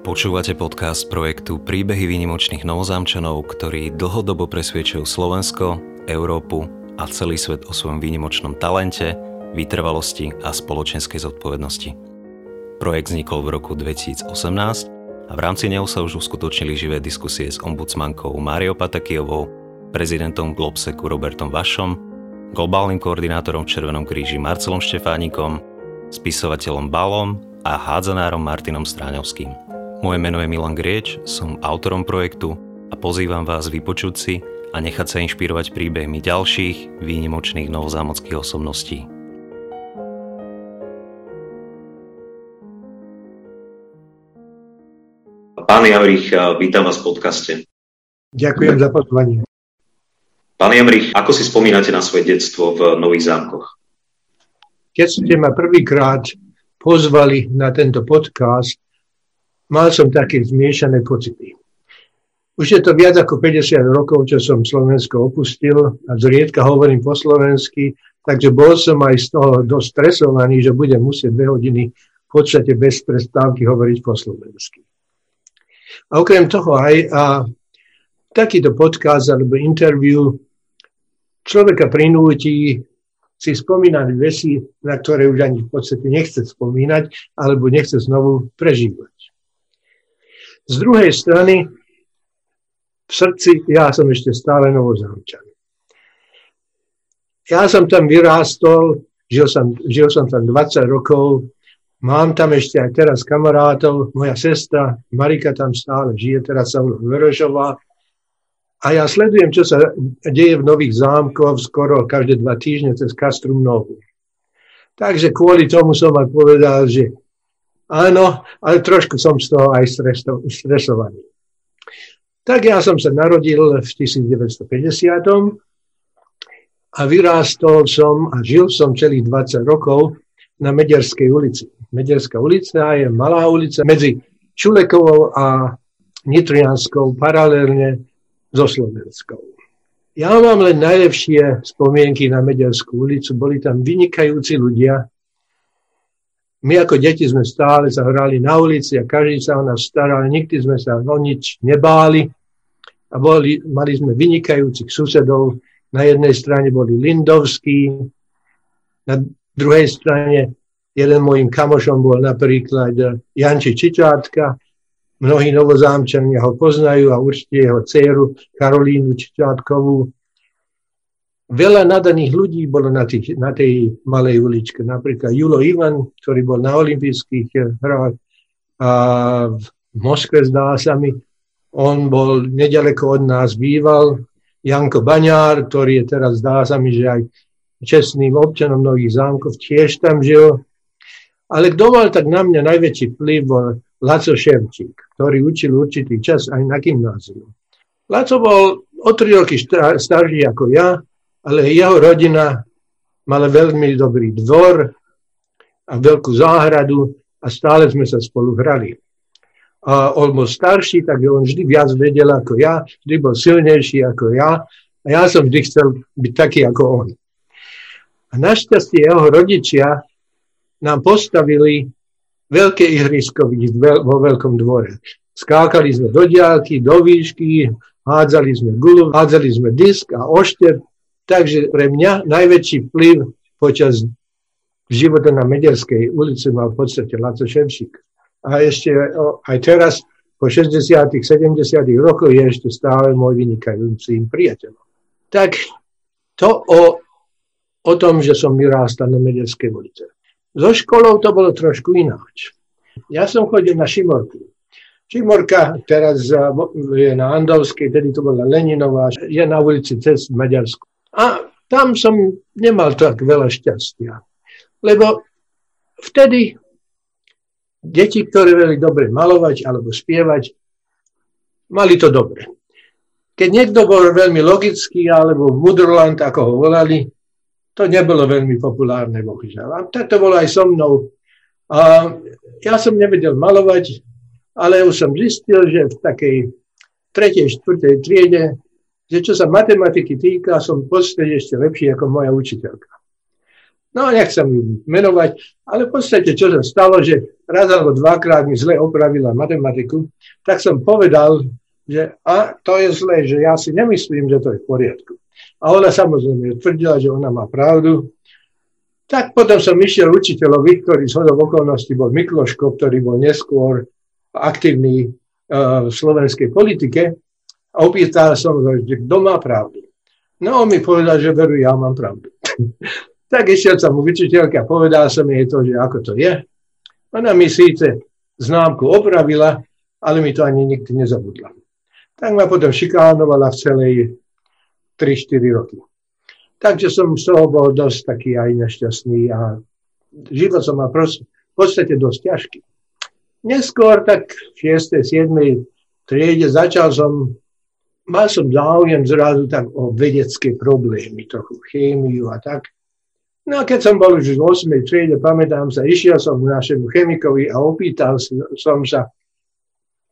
Počúvate podcast projektu Príbehy výnimočných novozámčanov, ktorí dlhodobo presviedčujú Slovensko, Európu a celý svet o svojom výnimočnom talente, vytrvalosti a spoločenskej zodpovednosti. Projekt vznikol v roku 2018 a v rámci neho sa už uskutočnili živé diskusie s ombudsmankou Máriou Patakiovou, prezidentom Globseku Robertom Vašom, globálnym koordinátorom v Červenom kríži Marcelom Štefánikom, spisovateľom Balom a hádzanárom Martinom Stráňovským. Moje meno je Milan Grieč, som autorom projektu a pozývam vás vypočuť si a nechať sa inšpirovať príbehmi ďalších výnimočných novozámockých osobností. Pán Javrich, vítam vás v podcaste. Ďakujem za pozvanie. Pán Emrich, ako si spomínate na svoje detstvo v Nových Zámkoch? Keď ste ma prvýkrát pozvali na tento podcast, mal som také zmiešané pocity. Už je to viac ako 50 rokov, čo som Slovensko opustil a zriedka hovorím po slovensky, takže bol som aj z toho dosť stresovaný, že budem musieť 2 hodiny v podstate bez prestávky hovoriť po slovensky. A okrem toho aj takýto podcast alebo interview človeka prinúti si spomínať veci, na ktoré už ani v podstate nechce spomínať alebo nechce znovu prežívať. Z druhej strany, v srdci, ja som ešte stále novozámčan. Ja som tam vyrástol, žil som tam 20 rokov, mám tam ešte aj teraz kamarátov, moja sestra Marika tam stále žije, teraz sa Verešová. A ja sledujem, čo sa deje v Nových Zámkoch skoro každé 2 týždne cez Castrum Novum. Takže kvôli tomu som aj povedal, že áno, ale trošku som z toho aj stresovaný. Tak ja som sa narodil v 1950. a vyrástol som a žil som celých 20 rokov na Medierskej ulici. Medierská ulica je malá ulica medzi Čulekovou a Nitrianskou, paralelne so Slovenskou. Ja mám len najlepšie spomienky na Medierskú ulicu. Boli tam vynikajúci ľudia. My ako deti sme stále sa hrali na ulici a každý sa o nás staral, nikdy sme sa o nič nebáli a mali sme vynikajúcich susedov. Na jednej strane boli Lindovskí, na druhej strane jeden mojím kamošom bol napríklad Janči Čičátka. Mnohí novozámčania ho poznajú a určite jeho dceru Karolínu Čičátkovú. Veľa nadaných ľudí bolo na tej malej uličke. Napríklad Julo Ivan, ktorý bol na olympijských hrách v Moskve, zdá sa mi. On bol nedaleko od nás býval. Janko Baňár, ktorý je teraz, zdá sa mi, že aj čestným občanom Nových Zámkov, tiež tam žil. Ale kto mal tak na mňa najväčší vplyv bol Laco Ševčík, ktorý učil určitý čas aj na gymnáziu. Laco bol o 3 roky starší ako ja, ale jeho rodina mala veľmi dobrý dvor a veľkú záhradu a stále sme sa spolu hrali. A on bol starší, tak on vždy viac vedel ako ja, vždy bol silnejší ako ja a ja som vždy chcel byť taký ako on. A našťastie jeho rodičia nám postavili veľké ihrisko vo veľkom dvore. Skákali sme do diaľky, do výšky, hádzali sme guľu, hádzali sme disk a oštep. Takže pre mňa najväčší vplyv počas života na Medierskej ulici mal v podstate Laco Ševčík. A ešte aj teraz, po 60-tych, 70-tych rokoch, je ešte stále môj vynikajúcim priateľom. Tak to o tom, že som vyrástal na Medierskej ulici. So školou to bolo trošku ináč. Ja som chodil na Šimorku. Šimorka teraz je na Andovskej, tedy to bola Leninová, je na ulici cez Maďarsku. A tam som nemal tak veľa šťastia, lebo vtedy deti, ktoré vedeli dobre malovať alebo spievať, mali to dobre. Keď niekto bol veľmi logický alebo mudrlant, ako ho volali, to nebolo veľmi populárne, bohužiaľ. A tak to bolo aj so mnou. A ja som nevedel malovať, ale už som zistil, že v takej 3., 4. triede, že čo sa matematiky týka, som v podstate ešte lepší ako moja učiteľka. No, nechcem ju menovať, ale v podstate, čo sa stalo, že raz alebo dvakrát mi zle opravila matematiku, tak som povedal, že a to je zle, že ja si nemyslím, že to je v poriadku. A ona samozrejme tvrdila, že ona má pravdu. Tak potom som išiel učiteľovi, ktorý zhodou okolností bol Mikroskop, ktorý bol neskôr aktívny v slovenskej politike, a opýtal som, že kto má pravdu. No, on mi povedal, že veru, ja mám pravdu. Tak išiel som u učiteľky a povedal som jej to, že ako to je. Ona mi síce známku opravila, ale mi to ani nikdy nezabudla. Tak ma potom šikánovala v celej 3-4 roky. Takže som z toho bol dosť taký aj nešťastný a život som mal v podstate dosť ťažký. Neskôr tak v 6. 7. triede mal som záujem zrazu tak o vedecké problémy, trochu chémiu a tak. No a keď som bol už v 8. triede, pamätám sa, išiel som k našemu chemikovi a opýtal som sa,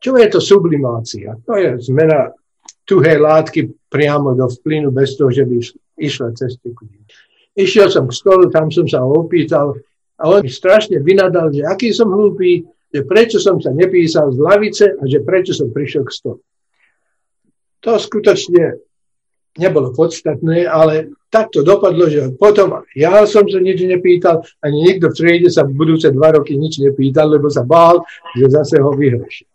čo je to sublimácia? To je zmena tuhej látky priamo do plynu, bez toho, že by išla cez tekutinu. Išiel som k stolu, tam som sa opýtal a on strašne vynadal, že aký som hlúpý, že prečo som sa nepísal z lavice a že prečo som prišiel k stolu. To skutočne nebolo podstatné, ale tak to dopadlo, že potom ja som sa nič nepýtal, ani nikto v triede sa v budúce 2 roky nič nepýtal, lebo sa bál, že zase ho vyhreši.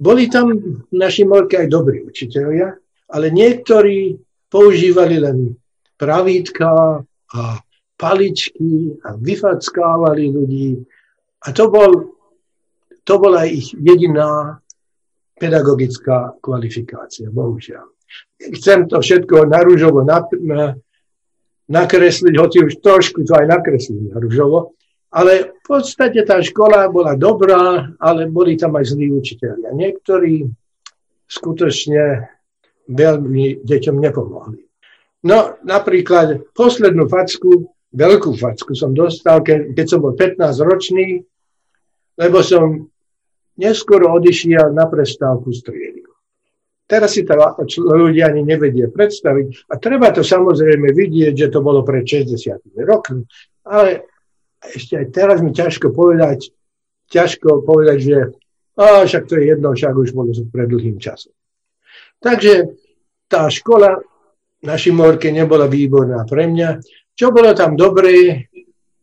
Boli tam na Šimorke aj dobrí učiteľia, ale niektorí používali len pravítka a paličky a vyfackávali ľudí. A to bola ich jediná pedagogická kvalifikácia, bohužiaľ. Chcem to všetko narúžovo nakresliť, hoci už trošku to aj nakreslím narúžovo, ale v podstate tá škola bola dobrá, ale boli tam aj zlí učitelia. Niektorí skutočne veľmi deťom nepomohli. No napríklad poslednú facku, veľkú facku som dostal, keď som bol 15-ročný, lebo som neskoro odišiel na prestávku z triedy. Teraz si to ľudia ani nevedie predstaviť. A treba to samozrejme vidieť, že to bolo pred 60 rokmi. Ale ešte aj teraz mi ťažko povedať, že však to je jedno, však už bolo pred dlhým časom. Takže tá škola na Šimorke nebola výborná pre mňa. Čo bolo tam dobré,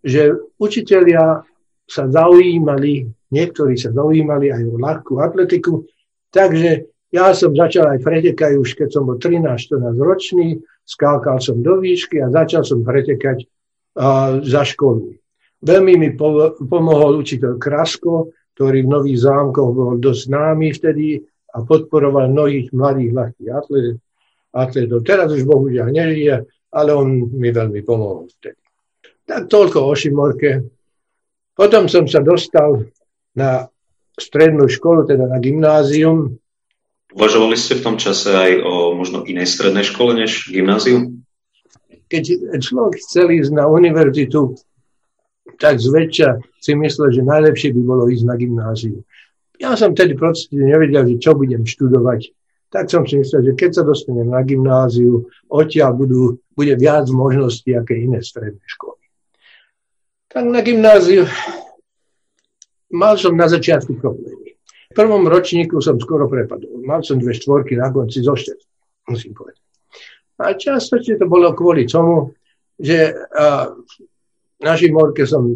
že učitelia sa zaujímali, niektorí sa zaujímali aj o ľahkú atletiku, takže ja som začal aj pretekať už, keď som bol 13-14 ročný, skákal som do výšky a začal som pretekať za školu. Veľmi mi pomohol učiteľ Krasko, ktorý v Nových Zámkoch bol dosť známy vtedy a podporoval mnohých mladých ľahkých atletov. Teraz už bohužiaľ nežije, ale on mi veľmi pomohol vtedy. Tak toľko o Šimorke. Potom som sa dostal na strednú školu, teda na gymnázium. Uvažovali ste v tom čase aj o možno inej strednej škole než gymnázium? Keď človek chcel ísť na univerzitu, tak zväčša si myslel, že najlepšie by bolo ísť na gymnázium. Ja som tedy proste nevedel, že čo budem študovať. Tak som si myslel, že keď sa dostanem na gymnáziu, odtiaľ bude viac možností, aké iné stredné školy. Tak na gymnáziu mal som na začiatku problémy. V prvom ročníku som skoro prepadol. Mal som 2 štvorky na konci zo 4, musím povedať. A častočne to bolo kvôli tomu, že na Šimorke som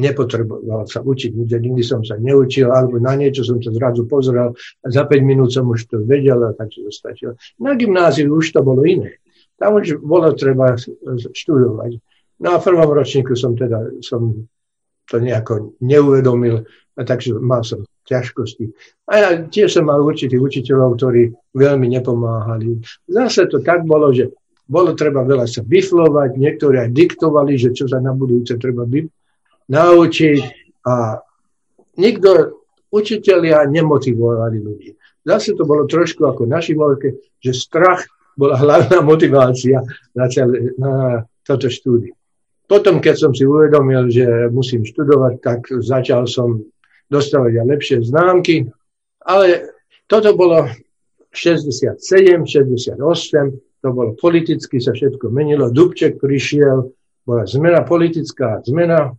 nepotreboval sa učiť, nikdy som sa neučil, alebo na niečo som sa zrazu pozeral a za 5 minút som už to vedel a tak sa dostačilo. Na gymnáziu už to bolo iné. Tam už bolo treba študovať. Na prvom ročníku som to nejako neuvedomil, a takže mal som ťažkosti. A ja tiež som mal určitých učiteľov, ktorí veľmi nepomáhali. Zase to tak bolo, že bolo treba veľa sa biflovať, niektorí aj diktovali, že čo sa na budúce treba naučiť a nikto, učitelia nemotivovali ľudí. Zase to bolo trošku ako na Šimorke, že strach bola hlavná motivácia na toto štúdium. Potom, keď som si uvedomil, že musím študovať, tak začal som dostávať aj lepšie známky, ale toto bolo 67, 68, to bolo politicky, sa všetko menilo, Dubček prišiel, bola zmena politická, zmena.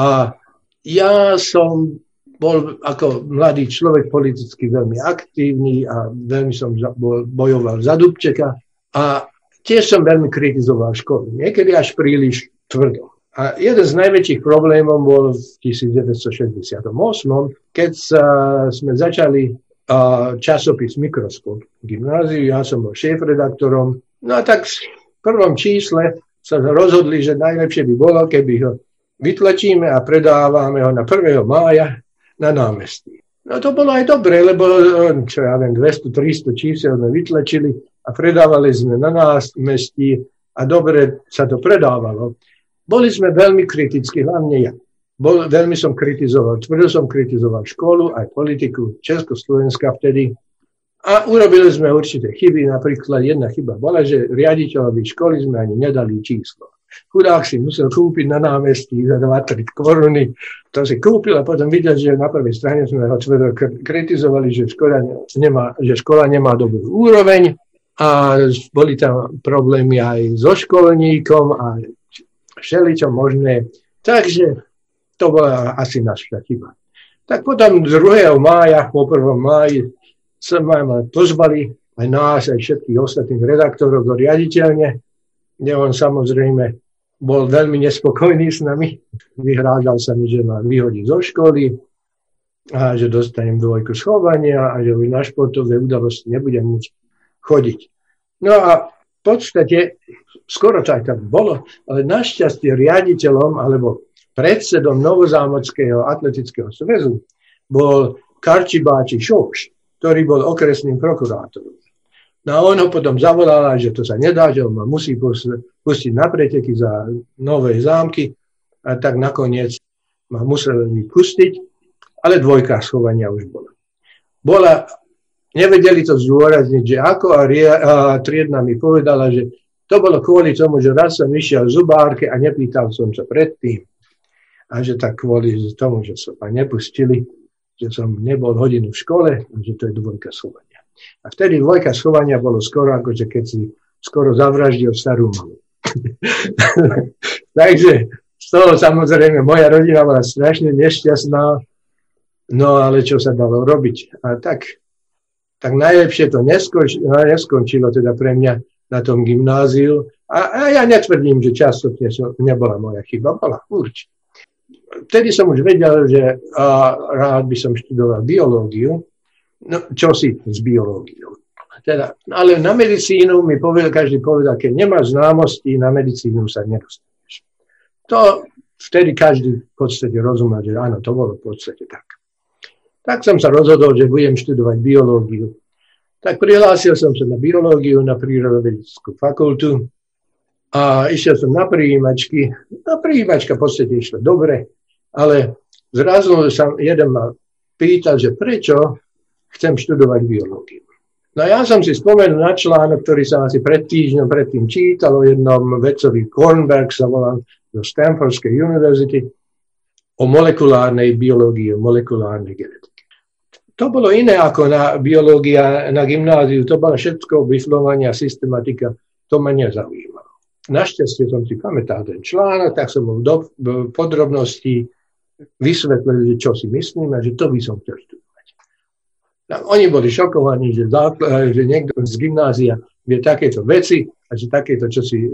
A ja som bol ako mladý človek politicky veľmi aktívny a veľmi som bojoval za Dubčeka. A tiež som veľmi kritizoval školu, niekedy až príliš tvrdo. A jeden z najväčších problémov bol v 1968, keď sme začali časopis Mikroskop v gymnáziu, ja som bol šéfredaktorom. No a tak v prvom čísle sa rozhodli, že najlepšie by bolo, keby ho vytlačíme a predávame ho na 1. mája na námestí. No to bolo aj dobre, lebo čo ja viem, 200-300 čísel sme vytlačili a predávali sme na námestí a dobre sa to predávalo. Boli sme veľmi kritickí, hlavne ja. Veľmi som kritizoval, tvrdo som kritizoval školu, aj politiku Československa vtedy. A urobili sme určité chyby, napríklad jedna chyba bola, že riaditeľovi školy sme ani nedali číslo. Chudák si musel kúpiť na námestí za 2-3 koruny. To si kúpil a potom videl, že na prvej strane sme ho tvrdo kritizovali, že škola nemá dobrú úroveň a boli tam problémy aj so školníkom a všeličo možné. Takže to bola asi naša chyba. Tak potom 2. mája, po 1. máji sa ma pozvali aj nás, aj všetkých ostatných redaktorov do riaditeľne, kde on samozrejme bol veľmi nespokojný s nami. Vyhrážal sa mi, že ma vyhodí zo školy a že dostanem dvojku schovania a že na športové udalosti nebudem môcť chodiť. No a v podstate skoro to aj tak bolo, ale našťastie riaditeľom alebo predsedom Novozámockého atletického zväzu bol Karčibáči Šokš, ktorý bol okresným prokurátorom. No a on ho potom zavolal, že to sa nedá, že on ma musí pustiť na preteky za Nové Zámky a tak nakoniec ma musel pustiť, ale dvojka schovania už bola. Nevedeli to zdôrazniť, že ako a triedna mi povedala, že to bolo kvôli tomu, že raz som išiel v zubárke a nepýtal som sa predtým. A že tak kvôli tomu, že som ma nepustili, že som nebol hodinu v škole, a že to je dvojka schovania. A vtedy dvojka schovania bolo skoro, akože keď si skoro zavraždil starú mamu. Takže z toho samozrejme moja rodina bola strašne nešťastná, no ale čo sa dalo robiť. A tak najlepšie to neskončilo teda pre mňa na tom gymnáziu. A ja netvrdím, že častočne nebola moja chyba, bola určite. Vtedy som už vedel, že rád by som študoval biológiu, no, čo si s biológiou. Teda, ale na medicínu mi každý povedal, keď nemáš známosti, na medicínu sa nedostaneš. To vtedy každý v podstate rozumel, že áno, to bolo v podstate tak. Tak som sa rozhodol, že budem študovať biológiu. Tak prihlásil som sa na biológiu, na prírodovedeckú fakultu a išiel som na prijímačky. A prijímačka v podstate išla dobre, ale zrazu jeden ma pýtal, že prečo chcem študovať biológiu. No ja som si spomenul na článok, ktorý sa asi pred týždňom predtým čítal o jednom vedcovi Kornberg, sa volal zo Stanfordskej univerzity, o molekulárnej biológii, o molekulárnej genetike. To bolo iné ako na biológia na gymnáziu, to bolo všetko vyslovania, systematika, to ma nezaujímalo. Našťastie som si pamätal ten článok, tak som mu v podrobnosti vysvetlil, čo si myslím a že to by som chcel študovať. Oni boli šokovaní, že niekto z gymnázia vie takéto veci a že takéto, čo si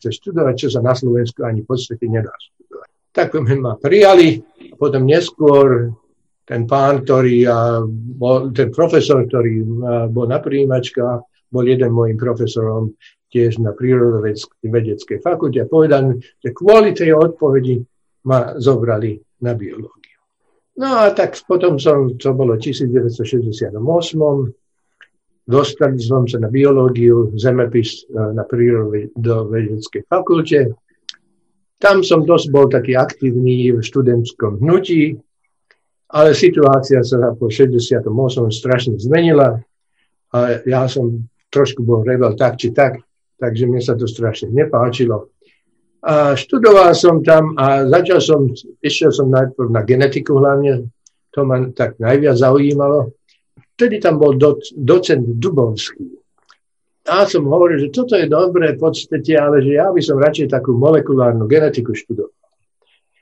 chce študovať, čo sa na Slovensku ani v podstate nedá študovať. Tak ma prijali a potom neskôr ten pán, ten profesor, ktorý bol na prijímačkách, bol jeden môjim profesorom tiež na prírodovedeckej fakulte a povedal, že kvôli tej odpovedi ma zobrali na biológiu. No a tak potom to bolo 1968, dostal som sa na biológiu, zemepis na prírodovedeckej fakulte. Tam som dosť bol taký aktívny v študentskom hnutí, ale situácia sa po 68 strašne zmenila a ja som trošku bol rebel tak či tak, takže mne sa to strašne nepáčilo. A študoval som tam a išiel som najprv na genetiku hlavne, to ma tak najviac zaujímalo. Vtedy tam bol docent Dubovský. ja som hovoril, že toto je dobré v podstate, ale že ja by som radšej takú molekulárnu genetiku študoval.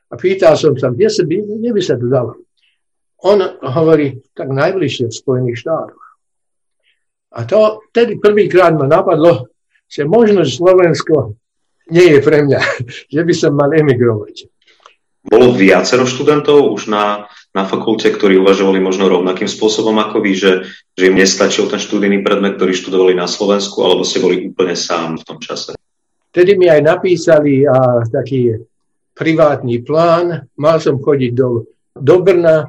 A pýtal som sa, kde by sa to dalo. On hovorí, tak najbližšie v Spojených štátoch. A to tedy prvýkrát ma napadlo, že možno Slovensko nie je pre mňa, že by som mal emigrovať. Bolo viacero študentov už na fakulte, ktorí uvažovali možno rovnakým spôsobom ako vy, že im nestačil ten študijný predmet, ktorý študovali na Slovensku, alebo ste boli úplne sám v tom čase? Tedy mi aj napísali taký privátny plán. Mal som chodiť do Brna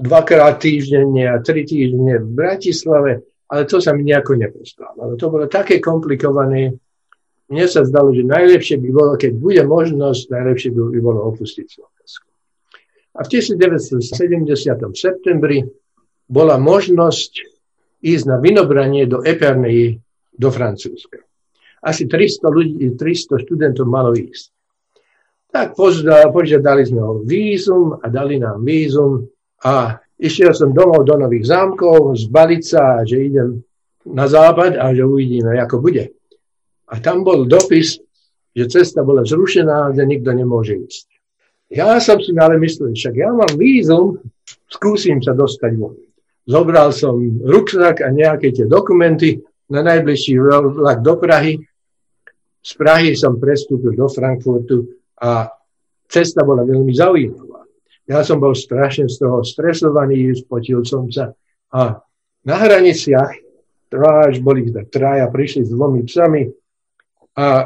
dvakrát týždenne a 3 týždne v Bratislave, ale to sa mi nejako neposlalo. To bolo také komplikované. Mne sa zdalo, že najlepšie by bolo, keď bude možnosť, najlepšie by bolo opustiť Slovensko. A v 1970. septembri bola možnosť ísť na vinobranie do Eperney, do Francúzska. Asi 300 študentov malo ísť. Tak požiadali sme o vízum a dali nám vízum a išiel som domov do Nových Zámkov, zbaliť sa, že idem na západ a že uvidíme, ako bude. A tam bol dopis, že cesta bola zrušená, že nikto nemôže ísť. Ja som si ale myslel, však ja mám vízum, skúsim sa dostať von. Zobral som ruksak a nejaké tie dokumenty na najbližší vlak do Prahy. Z Prahy som prestúpil do Frankfurtu a cesta bola veľmi zaujímavá. Ja som bol strašne z toho stresovaný, spotil som sa a na hraniciach boli traja, prišli s 2 psami a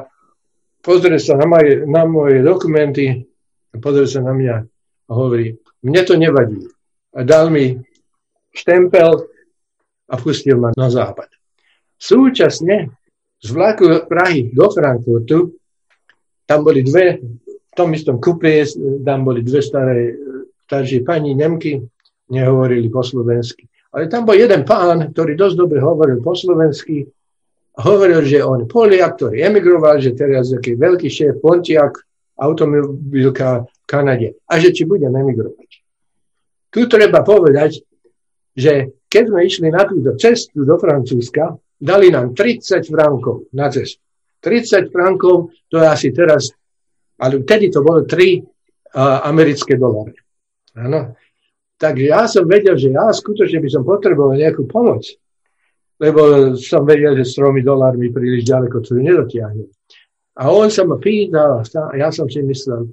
pozrie sa na moje dokumenty, pozrie sa na mňa a hovorí, mne to nevadí. A dal mi štempel a pustil ma na západ. Súčasne z vlaku Prahy do Frankfurtu, tam boli dve, v tom istom kupé, tam boli dve staršie pani Nemky, nehovorili po slovensky. Ale tam bol jeden pán, ktorý dosť dobre hovoril po slovensky, hovoril, že on Poliak, ktorý emigroval, že teraz je taký veľký šéf Pontiac, automobilka v Kanade. A že či budem emigrovať. Tu treba povedať, že keď sme išli na túto cestu do Francúzska, dali nám 30 frankov na cestu. 30 frankov, to je asi teraz, ale vtedy to bolo 3 americké doláre. Áno. Takže ja som vedel, že ja skutočne by som potreboval nejakú pomoc. Lebo som vedel, že s 3 dolármi príliš ďaleko to nedotiahnem. A on sa ma pýtal, ja som si myslel,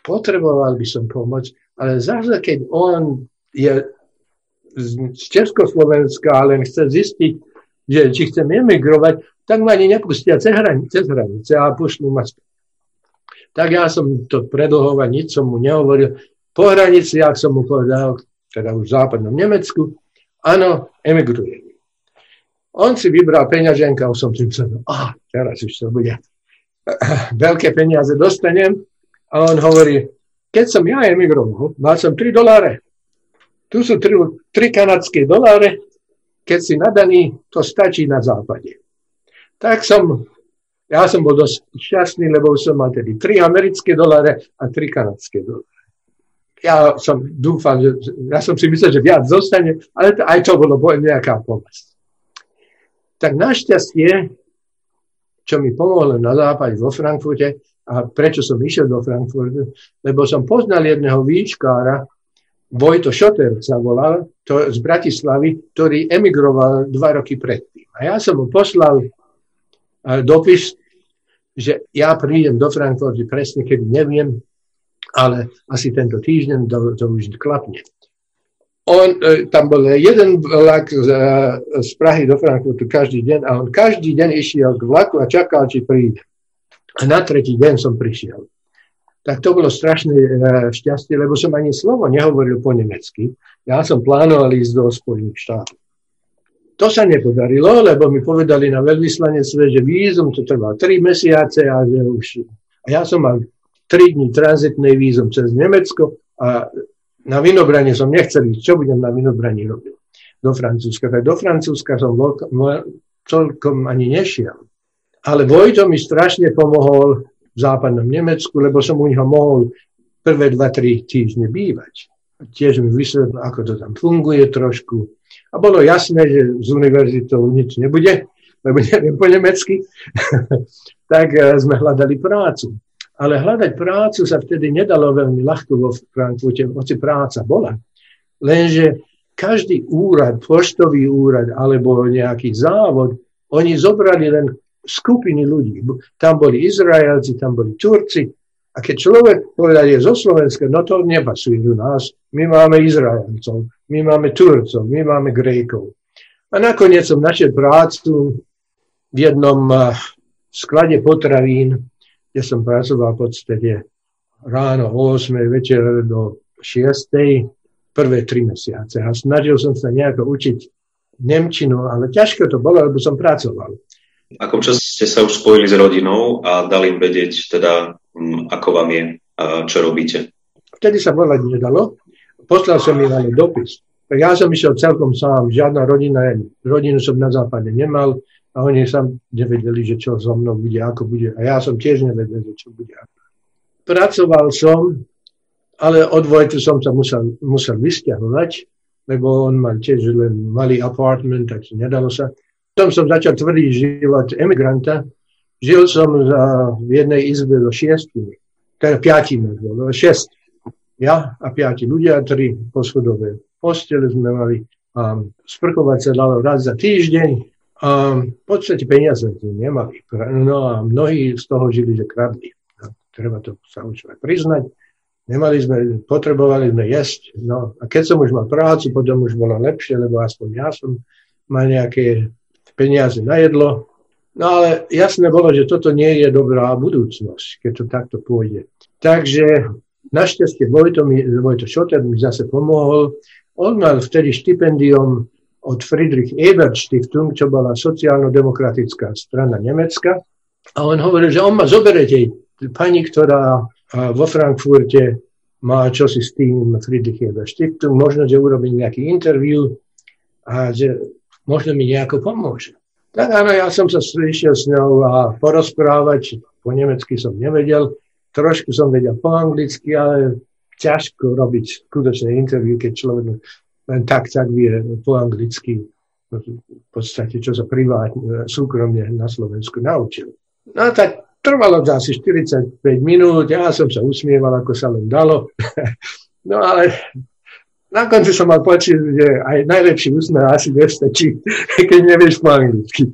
potreboval by som pomoc, ale zase, keď on je z Československa, len chce zistiť, že či chcem emigrovať, tak ma ani nepustia cez hranice a pušnú ma späť. Tak ja som to predlhoval, nič som mu nehovoril. Po hranici, jak som mu povedal, teda už v západnom Nemecku, áno, emigrujem. On si vybral peňaženka, už som si myslel, teraz už to bude. Veľké peniaze dostanem. A on hovorí, keď som ja emigroval, mal som 3 doláre. Tu sú 3 kanadské doláre, keď si nadaný, to stačí na západe. Tak ja som bol dosť šťastný, lebo som mal tedy 3 americké doláre a 3 kanadské doláre. Ja som si myslel, že viac zostane, ale aj to bolo nejaká pomoc. Tak našťastie, čo mi pomohlo na západe vo Frankfurte a prečo som išiel do Frankfurtu, lebo som poznal jedného výčkára, Vojto Šoter sa volal, to z Bratislavy, ktorý emigroval 2 roky predtým. A ja som mu poslal dopis, že ja prídem do Frankfurtu presne, keď neviem, ale asi tento týždeň to už klapne. Tam bol jeden vlak z Prahy do Frankfurtu každý deň a on každý deň išiel k vlaku a čakal, či príde. A na 3. deň som prišiel. Tak to bolo strašné šťastie, lebo som ani slovo nehovoril po nemecky. Ja som plánoval ísť do Spojených štátov. To sa nepodarilo, lebo mi povedali na veľvyslanectve, že vízum to trvá 3 mesiace a že už... A ja som mal 3 dní tranzitné vízum cez Nemecko a na vinobranie som nechcel ísť, čo budem na vinobranie robiť do Francúzska. Tak do Francúzska som celkom ani nešiel. Ale Vojto mi strašne pomohol v západnom Nemecku, lebo som u neho mohol prvé 2-3 týždne bývať. Tiež mi vysvetlil, ako to tam funguje trošku. A bolo jasné, že z univerzitou nič nebude, lebo neviem po nemecky, tak sme hľadali prácu. Ale hľadať prácu sa vtedy nedalo veľmi ľahko vo Frankfurte, hoci práca bola. Lenže každý úrad, poštový úrad alebo nejaký závod, oni zobrali len skupiny ľudí. Tam boli Izraelci, tam boli Turci. A keď človek povedal, je zo Slovenska, no to nepasuje u nás. My máme Izraelcov, my máme Turcov, my máme Grékov. A nakoniec som našiel prácu v jednom sklade potravín, kde som pracoval v podstate ráno o 8, večer do 6, prvé 3 mesiace. A snažil som sa nejako učiť nemčinu, ale ťažko to bolo, lebo som pracoval. V akom čase ste sa už spojili s rodinou a dali im vedieť, teda, ako vám je, čo robíte? Vtedy sa volať nedalo. Poslal som im ale dopis. Tak ja som išiel celkom sám, žiadna rodina, rodinu som na západe nemal, a oni sami nevedeli, že čo so mnou bude, ako bude. A ja som tiež nevedel, že čo bude. Pracoval som, ale od Vojtu som sa musel vysťahovať, lebo on mal tiež len malý apartment, tak nedalo sa. Potom som začal tvrdý život emigranta. Žil som v jednej izbe do 6, teda 5, bolo 6. Ja a 5 ľudia, 3 poschodové postele sme mali. Sprchovať sa dalo raz za týždeň. A v podstate peniaze nemali. No a mnohí z toho žili, že kradli. No, treba to sa už priznať. Potrebovali sme jesť. No a keď som už mal prácu, potom už bolo lepšie, lebo aspoň ja som mal nejaké peniaze na jedlo. No ale jasné bolo, že toto nie je dobrá budúcnosť, keď to takto pôjde. Takže našťastie Vojto Šoter mi zase pomohol. On mal vtedy štipendium od Friedrich-Ebert-Stiftung, čo bola sociálno-demokratická strana Nemecka. A on hovoril, že on ma zoberie tej pani, ktorá vo Frankfurte má čosi s tým Friedrich-Ebert-Stiftung, možno, že urobím nejaký interview a že možno mi nejako pomôže. Tak áno, ja som sa išiel s ňou porozprávať, po nemecky som nevedel, trošku som vedel po anglicky, ale ťažko robiť skutočné interview, keď človek len tak vie po anglicky, v podstate, čo sa privátne, súkromne na Slovensku naučil. No tak trvalo to asi 45 minút, ja som sa usmieval, ako sa len dalo. No ale na konci som mal pocit, že aj najlepší úsmev asi nestačí, keď nevieš po anglicky.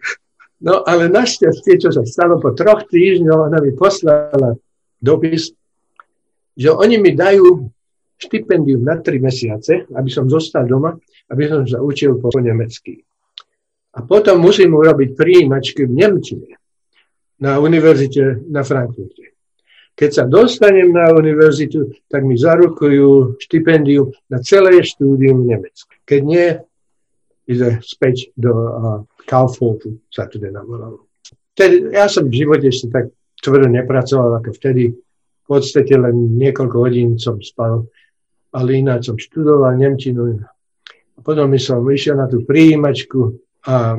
No ale našťastie, čo sa stalo po 3 týždňoch, ona mi poslala dopis, že oni mi dajú štipendium na 3 mesiace, aby som zostal doma, aby som sa učil po nemecky. A potom musím urobiť prijímačky v nemčine na univerzite na Frankfurte. Keď sa dostanem na univerzitu, tak mi zarukujú štipendium na celé štúdium v Nemecku. Keď nie, ide späť do Kaufhofu, sa tu navolalo. Ja som v živote ešte tak tvrdo nepracoval ako vtedy. V podstate len niekoľko hodín som spal, ale ináč som študoval nemčinu. A potom som išiel na tú prijímačku a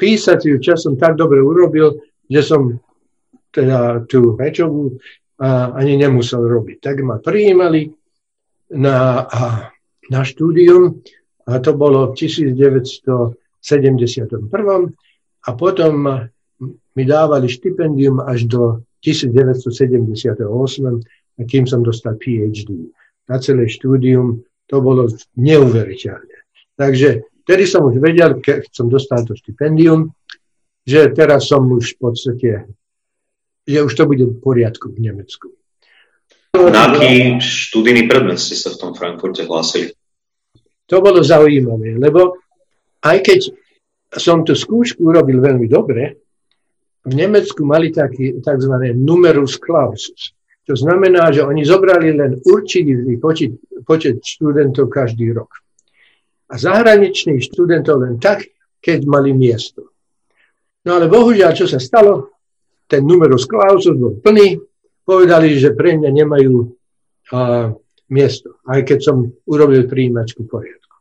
písať ju čas som tak dobre urobil, že som teda tú rečovú ani nemusel robiť. Tak ma prijímali na štúdium a to bolo v 1971. A potom mi dávali štipendium až do 1978, kým som dostal PhD. Na celé štúdium to bolo neuveriteľné. Takže tedy som už vedel, keď som dostal to štipendium, že teraz som už v podstate, že už to bude v poriadku v Nemecku. Na aký študijný predmet ste sa v tom Frankfurte hlásili? To bolo zaujímavé, lebo aj keď som tú skúšku urobil veľmi dobre, v Nemecku mali taký tzv. Numerus clausus. To znamená, že oni zobrali len určitý počet študentov každý rok. A zahraničných študentov len tak, keď mali miesto. No ale bohužiaľ, čo sa stalo, ten numerus clausus bol plný, povedali, že pre mňa nemajú miesto, aj keď som urobil prijímačku poriadku.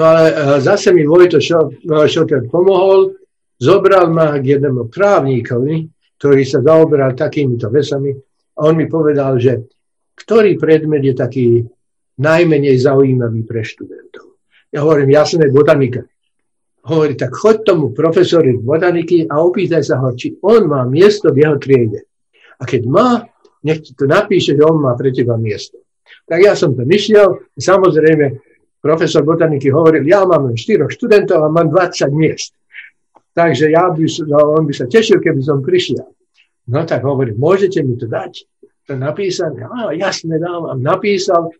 No ale zase mi Vojto Šoter pomohol, zobral ma k jednému právníkovi, ktorý sa zaoberal takýmito vecami a on mi povedal, že ktorý predmet je taký najmenej zaujímavý pre študentov. Ja hovorím, jasné, botanika. hovorí, tak choď tomu profesori v botaniky a opýtaj sa ho, či on má miesto v jeho triede. A keď má, nech ti to napíše, že on má pre teba miesto. Tak ja som to myšiel. Samozrejme, profesor botaniky hovoril, ja mám 4 študentov a mám 20 miest. Takže on by sa tešil, keby som prišiel. No tak hovorí, môžete mi to dať? To napísal, jasne dám, napísal.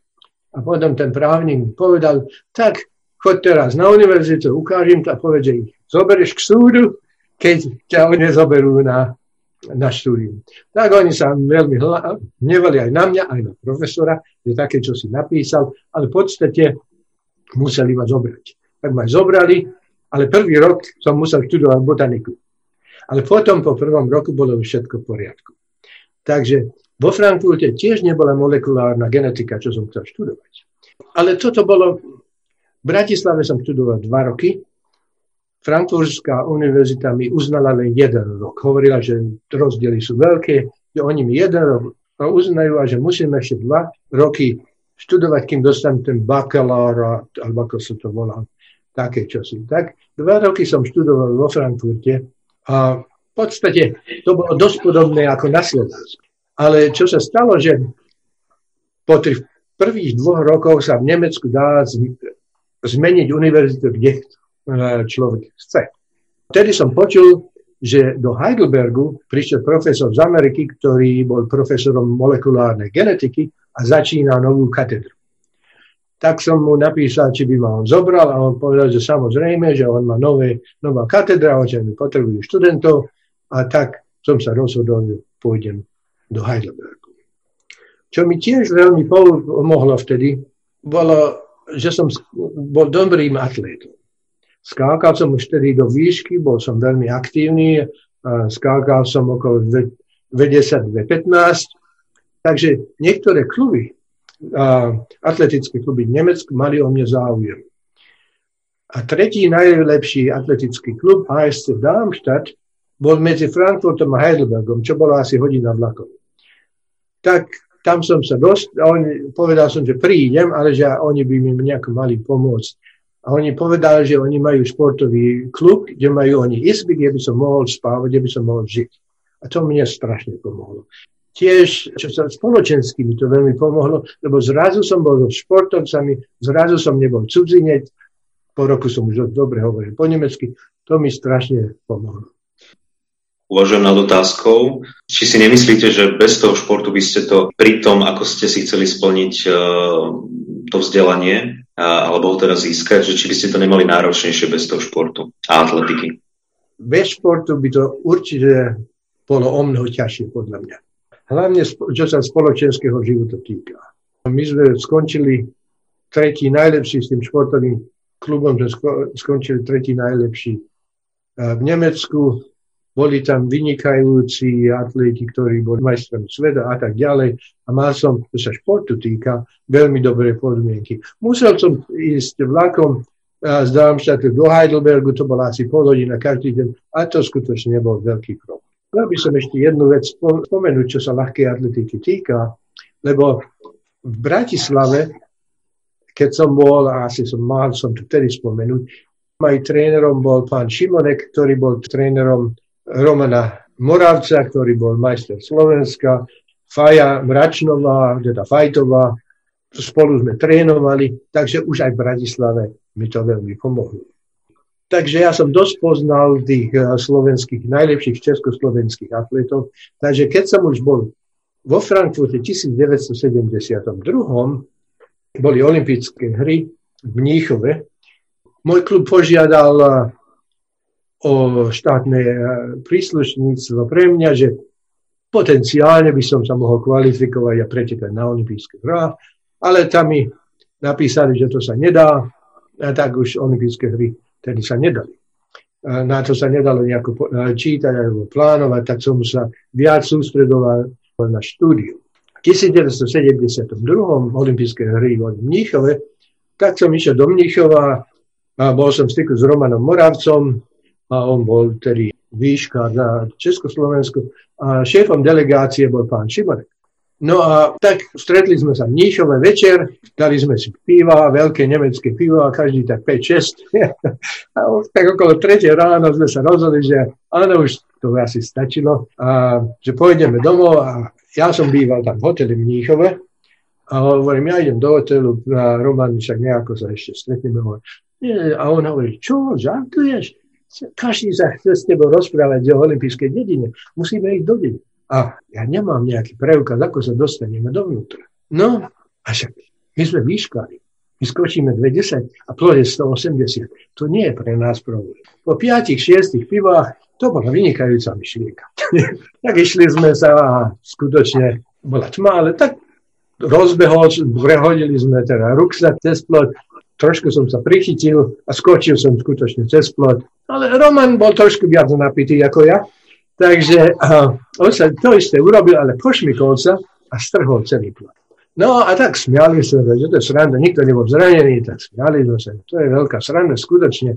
A potom ten právnik povedal, tak choď teraz na univerzitu, ukážem to a povedz, zoberieš k súdu, keď ťa nezoberú na štúdium. Tak oni sa veľmi hnevali aj na mňa, aj na profesora, že také, čo si napísal, ale v podstate museli ma zobrať. Tak ma zobrali, ale prvý rok som musel študovať botaniku. Ale potom po prvom roku bolo všetko v poriadku. Takže vo Frankfurte tiež nebola molekulárna genetika, čo som chcel študovať. Ale toto bolo... V Bratislave som študoval 2 roky. Frankfurtská univerzita mi uznala len 1 rok. Hovorila, že rozdiely sú veľké, že oni mi 1 rok uznajú a že musím ešte 2 roky študovať, kým dostanem ten bakalár, alebo ako sa to volá, také čosi. Tak 2 roky som študoval vo Frankfurte a v podstate to bolo dosť podobné ako na Slovensku. Ale čo sa stalo, že po tých prvých 2 rokoch sa v Nemecku dá zmeniť univerzitu, kde človek chce. Vtedy som počul, že do Heidelbergu prišiel profesor z Ameriky, ktorý bol profesorom molekulárnej genetiky a začína novú katedru. Tak som mu napísal, či by ma on zobral a on povedal, že samozrejme, že on má nová katedra, že mi potrebujú študentov a tak som sa rozhodol, že pôjdem do Heidelbergu. Čo mi tiež veľmi pomohlo vtedy, bolo, že som bol dobrým atlétom. Skákal som už tedy do výšky, bol som veľmi aktívny, skákal som okolo 92-15, takže niektoré kluby, atletické kluby v Nemecku, mali o mne záujem. A tretí najlepší atletický klub, HSC Darmstadt, bol medzi Frankfurtom a Heidelbergom, čo bola asi hodina vlakom. Tak tam som sa povedal som, že prídem, ale že oni by mi nejako mali pomôcť. A oni povedali, že oni majú športový klub, kde majú oni izby, kde by som mohol spávať, kde by som mohol žiť. A to mne strašne pomohlo. Tiež, čo sa spoločensky mi to veľmi pomohlo, lebo zrazu som bol so športovcami, zrazu som nebol cudzinec, po roku som už dobre hovoril po nemecky, to mi strašne pomohlo. Uvažujem nad otázkou, či si nemyslíte, že bez toho športu by ste to pri tom, ako ste si chceli splniť to vzdelanie, alebo ho teraz získať, že či by ste to nemali náročnejšie bez toho športu a atletiky? Bez športu by to určite bolo omnoho ťažšie, podľa mňa. Hlavne, čo sa spoločenského života týka. My sme skončili tretí najlepší s tým športovým klubom, že skončili tretí najlepší v Nemecku. Boli tam vynikajúci atleti, ktorí boli majstrom sveta a tak ďalej. A mal som, čo sa športu týka, veľmi dobré podmienky. Musel som ísť vlakom z Darmstadtu do Heidelbergu, to bola asi pol hodina každý deň, a to skutočne nebol veľký krok. Ja by som ešte jednu vec spomenúť, čo sa ľahkej atletiky týka, lebo v Bratislave, keď som bol, asi mal som to vtedy spomenúť, môj trénerom bol pán Šimonek, ktorý bol trénerom Romana Moravca, ktorý bol majster Slovenska, Faja Mračnová, teda Fajtová, spolu sme trénovali, takže už aj v Bratislave mi to veľmi pomohlo. Takže ja som dosť poznal tých slovenských, najlepších československých atletov, takže keď som už bol vo Frankfurte 1972, boli olympijské hry v Mníchove, môj klub požiadal o štátne príslušníctvo pre mňa, že potenciálne by som sa mohol kvalifikovať a pretekať na olympijské hry, ale tam mi napísali, že to sa nedá, a tak už olympijské hry tedy sa nedali. Na to sa nedalo nejako čítať alebo plánovať, tak som sa viac sústredoval na štúdiu. V 1972. olympijské hry v Mníchove, tak som išiel do Mníchova a bol som v styku s Romanom Moravcom, a on bol tedy výška za Československo a šéfom delegácie bol pán Šimonek. No a tak stretli sme sa v Mníchove večer, dali sme si piva, veľké nemecké pivo a každý tak 5-6. Tak okolo 3 ráno sme sa rozhodli, že áno, už to asi stačilo, a že pôjdeme domov a ja som býval tam v hoteli Mníchove a hovorím, ja idem do hotelu a Roman však nejako sa ešte stretneme. A on hovorí, čo, žartuješ? Každý sa chce s tebou rozprávať o olympijskej dedine, musíme ich dobiť. A ja nemám nejaký preukaz, ako sa dostaneme dovnútra. No, a však my sme výškari. My skočíme 20 a plode 180. To nie je pre nás problém. Po 5-6 pivách to bola vynikajúca myšlienka. Tak išli sme sa a skutočne bola tma, ale tak prehodili sme teda ruksak cez plot. Trošku som sa prichytil a skočil som skutočne cez plot. Ale Roman bol trošku viac napitý ako ja. Takže on sa to isté urobil, ale pošmykol sa a strhol celý plot. No a tak smiali sa, že to je sranda, nikto nebol zranený, tak smiali sa, to je veľká sranda, skutočne.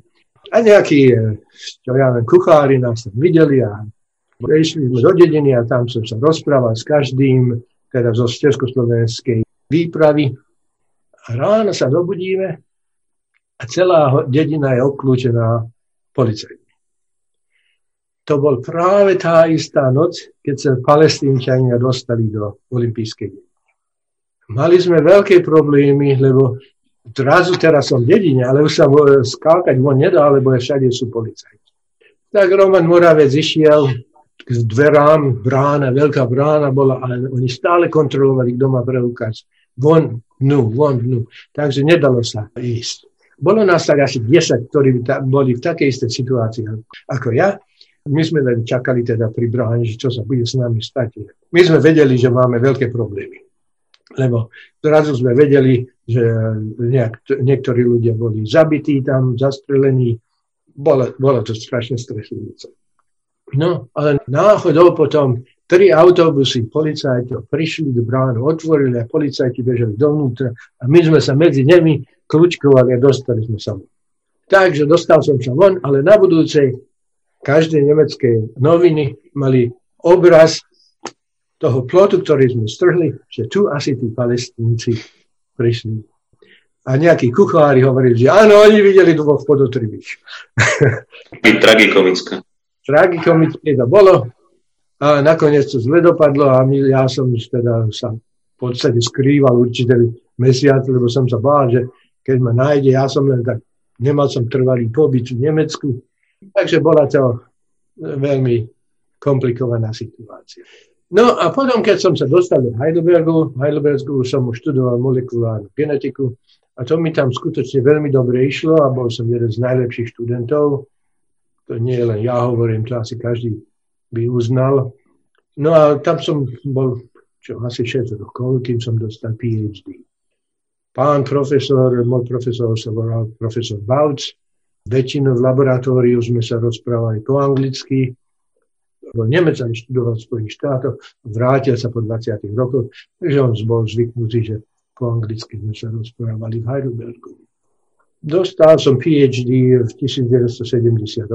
A nejakí, čo ja viem, kuchári nás tam videli a išli sme do dediny a tam som sa rozprával s každým, teda zo československej výpravy. A ráno sa zobudíme a celá dedina je obklúčená policajtmi. To bol práve tá istá noc, keď sa Palestínčania dostali do olympijskej dediny. Mali sme veľké problémy, lebo zrazu teraz som v dedine, ale už sa skákať von nedá, lebo všade sú policajti. Tak Roman Moravec išiel k dverám, brána, veľká brána bola, ale oni stále kontrolovali, kto má preukaz. Von, dnu. Takže nedalo sa ísť. Bolo nás tak asi 10, ktorí boli v takej istej situácii ako ja. My sme len čakali teda pri bráne, že čo sa bude s nami stať. My sme vedeli, že máme veľké problémy, lebo zrazu sme vedeli, že niektorí ľudia boli zabití tam, zastrelení. Bolo to strašne stresujúce. No, ale náhodou potom 3 autobusy policajtov prišli do bránu, otvorili a policajti bežali dovnútra a my sme sa medzi nimi kľúčkovali a dostali sme sa von. Takže dostal som sa von, ale na budúcej každé nemecké noviny mali obraz toho plotu, ktorý sme strhli, že tu asi tí Palestínci prišli. A nejakí kuchári hovorili, že áno, oni videli dvoch podotrivých. Tragikomické. Tragikomické to bolo. A nakoniec to zle dopadlo a ja som teda sa v podstate skrýval určite mesiac, lebo som sa bál, že keď ma nájde, ja som len tak, nemal som trvalý pobyt v Nemecku. Takže bola to veľmi komplikovaná situácia. No a potom, keď som sa dostal do Heidelbergu som už študoval molekulárnu genetiku a to mi tam skutočne veľmi dobre išlo a bol som jeden z najlepších študentov. To nie len ja hovorím, to asi každý by uznal. No a tam som bol asi 6 rokov, kým som dostal PhD. Pán profesor, môj profesor sa volal profesor Bauc. Väčšinou v laboratóriu sme sa rozprávali po anglicky. Nemec aj študoval v Spojených štátoch, vrátil sa po 20 rokoch, takže on bol zvyknutý, že po anglicky sme sa rozprávali v Heidelbergu. Dostal som PhD v 1978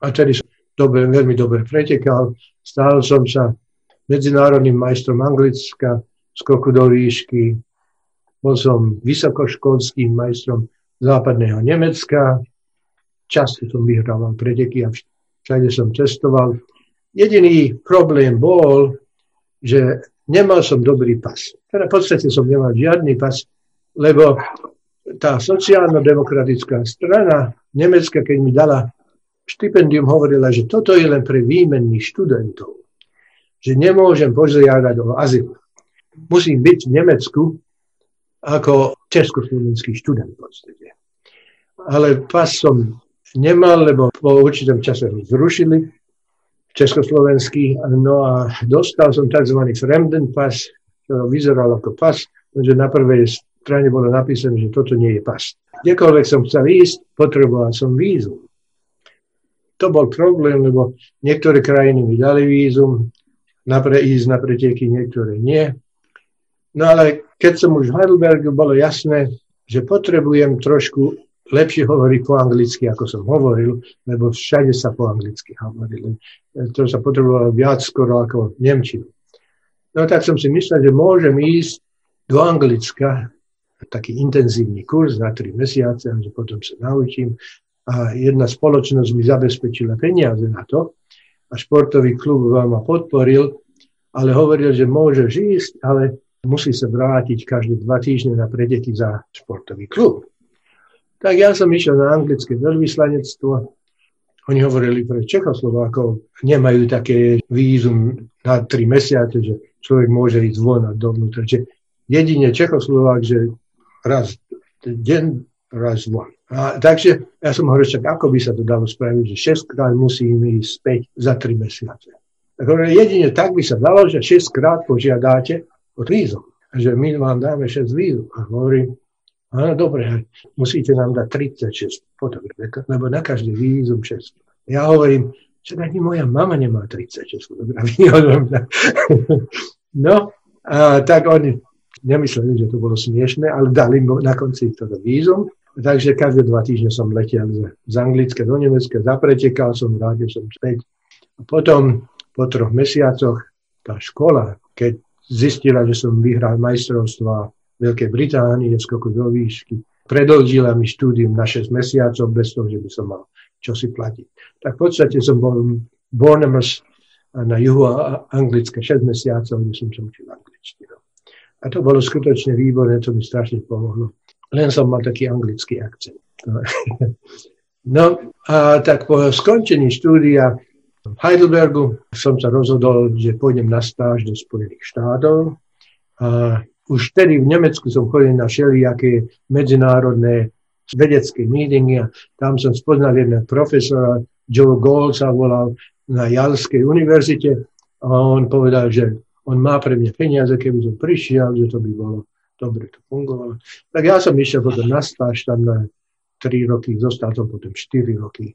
a tedy som veľmi dobre pretekal. Stal som sa medzinárodným majstrom Anglicka, skoku do výšky. Bol som vysokoškolským majstrom západného Nemecka. Často som vyhrával preteky a všade som cestoval. Jediný problém bol, že nemal som dobrý pas. Teda v podstate som nemal žiadny pas, lebo tá sociálno-demokratická strana Nemecka, keď mi dala štipendium, hovorila, že toto je len pre výmenných študentov. Že nemôžem požiadať o azyl. Musím byť v Nemecku ako československý študent v podstate. Ale pas som nemal, lebo po určitom čase ho zrušili, československý, no a dostal som tzv. Fremden pas, ktorý vyzeral ako pas, pretože na prvej strane bolo napísané, že toto nie je pas. Kdekoľvek som chcel ísť, potreboval som vízum. To bol problém, lebo niektoré krajiny mi dali vízum, ísť na preteky, niektoré nie. No ale keď som už v Heidelbergu, bolo jasné, že potrebujem trošku lepšie hovoriť po anglicky, ako som hovoril, lebo všade sa po anglicky hovorili. To sa potrebovalo viac skoro ako v nemčinu. No tak som si myslel, že môžem ísť do Anglicka, taký intenzívny kurz na 3 mesiace, a potom sa naučím. A jedna spoločnosť mi zabezpečila peniaze na to a športový klub ma podporil, ale hovoril, že môžeš ísť, ale musí sa vrátiť každé 2 týždne na predeti za športový klub. Tak ja som išiel na anglické veľvyslanectvo. Oni hovorili pre Čechoslovákov, nemajú také vízum na 3 mesiace, že človek môže ísť von a dovnútra. Čiže jedine Čechoslovák, že raz deň, raz von. A takže ja som hovoril, že ako by sa to dalo spraviť, že 6-krát musím ísť späť za 3 mesiace. Tak hovoril, jedine tak by sa dalo, že 6-krát požiadáte od vízum. Že my vám dáme 6 vízum. A hovorím, áno, dobre, musíte nám dať 36 fotografiek, lebo na každý vízum 6. Ja hovorím, že ani moja mama nemá 36 fotografií. No, tak oni nemysleli, že to bolo smiešné, ale dali na konci toto vízum. Takže každé 2 týždne som letial z Anglicka do Nemecka, zapretekal som, vrátil som späť. A potom po 3 mesiacoch tá škola, keď zistila, že som vyhral majstrovstvá Veľkej Británie, skoku do výšky. Predĺžila mi štúdium na 6 mesiacov bez toho, že by som mal čo si platiť. Tak v podstate som bol Bournemouth na juhu Anglicka 6 mesiacov, kde som sa učil angličtinu. A to bolo skutočne výborné, to mi strašne pomohlo. Len som mal taký anglický akcent. No a tak po skončení štúdia v Heidelbergu som sa rozhodol, že pôjdem na stáž do Spojených štátov. A už tedy v Nemecku som chodil na všelijaké medzinárodné vedecké meetingy a tam som spoznal jedného profesora, Joe Gold sa volal, na Jalskej univerzite a on povedal, že on má pre mňa peniaze, keby som prišiel, že to by bolo dobre, to fungovalo. Tak ja som išiel potom na stáž, tam na 3 roky, zostal som potom 4 roky.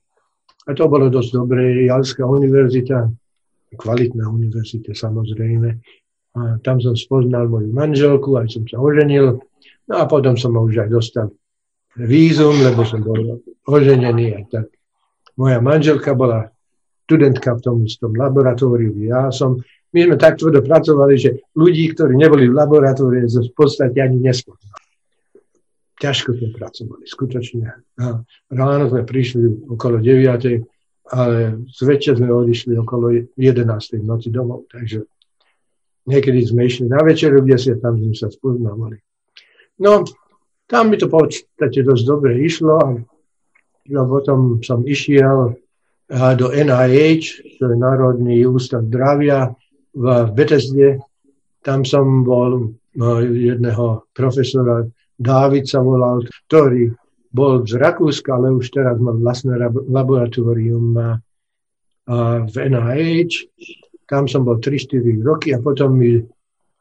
A to bolo dosť dobré, Jalská univerzita, kvalitná univerzita samozrejme. A tam som spoznal moju manželku, aj som sa oženil. No a potom som už aj dostal vízum, lebo som bol oženený. Aj tak. Moja manželka bola študentka v tom istom laboratóriu, ja som. My sme tak tvrdo pracovali, že ľudí, ktorí neboli v laboratóriu, v podstate ani nespoznali. Ťažko sme pracovali, skutočne. A ráno sme prišli okolo 9:00, ale zvečer sme odišli okolo 11:00 noci domov, takže niekedy sme išli na večeru, kde si tam sme sa spoznávali. No, tam mi to v podstate dosť dobre išlo a potom som išiel do NIH, to je Národný ústav zdravia v Bethesde. Tam som bol jedného profesora, Dávid sa volal, ktorý bol z Rakúska, ale už teraz má vlastné laboratórium v NIH. Tam som bol 3-4 roky a potom mi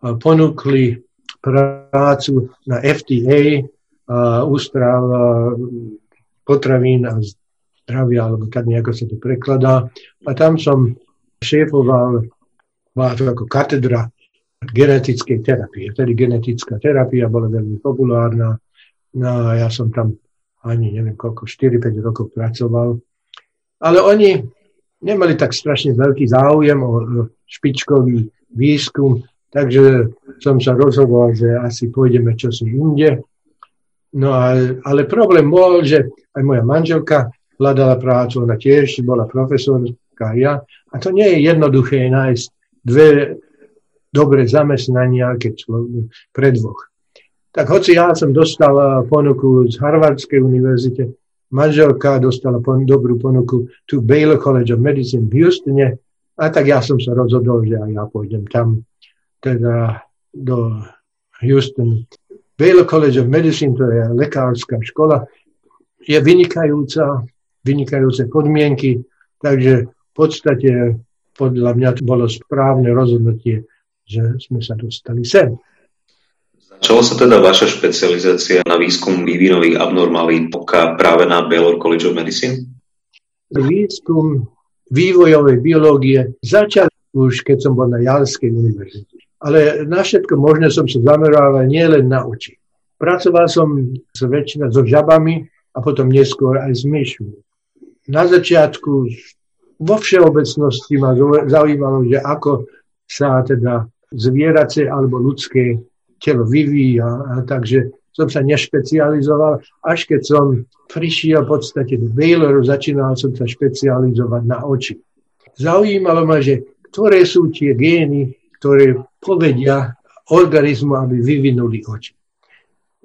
ponúkli prácu na FDA, ústav potravín a zdravia, alebo tak nejako sa to prekladá. A tam som šéfoval ako katedra genetickej terapie. Tedy genetická terapia bola veľmi populárna. No a ja som tam ani neviem koľko, 4-5 rokov pracoval. Ale oni nemali tak strašne veľký záujem o špičkový výskum, takže som sa rozhodol, že asi pôjdeme čosi inde. No ale problém bol, že aj moja manželka hľadala prácu, ona tiež bola profesorka, ja. A to nie je jednoduché nájsť 2 dobré zamestnania, keď pre 2. Tak hoci ja som dostal ponuku z Harvardskej univerzity, manželka dostala dobrú ponuku tu Baylor College of Medicine v Houstone a tak ja som sa rozhodol, že aj ja pôjdem tam, teda do Houston. Baylor College of Medicine, to je lekárska škola, je vynikajúce podmienky, takže v podstate podľa mňa to bolo správne rozhodnutie, že sme sa dostali sem. Začala sa teda vaša špecializácia na výskum vývinových abnormalít práve na Baylor College of Medicine? Výskum vývojovej biológie začal už, keď som bol na Jalskej univerzite. Ale na všetko možné som sa zamerával nielen na oči. Pracoval som väčšina so žabami a potom neskôr aj s myšmi. Na začiatku vo všeobecnosti ma zaujímalo, že ako sa teda zvieracie alebo ľudské telo vyvíja. A takže som sa nešpecializoval, až keď som prišiel v podstate do Bayleru, začínal som sa špecializovať na oči. Zaujímalo ma, že ktoré sú tie gény, ktoré povedia organizmu, aby vyvinuli oči.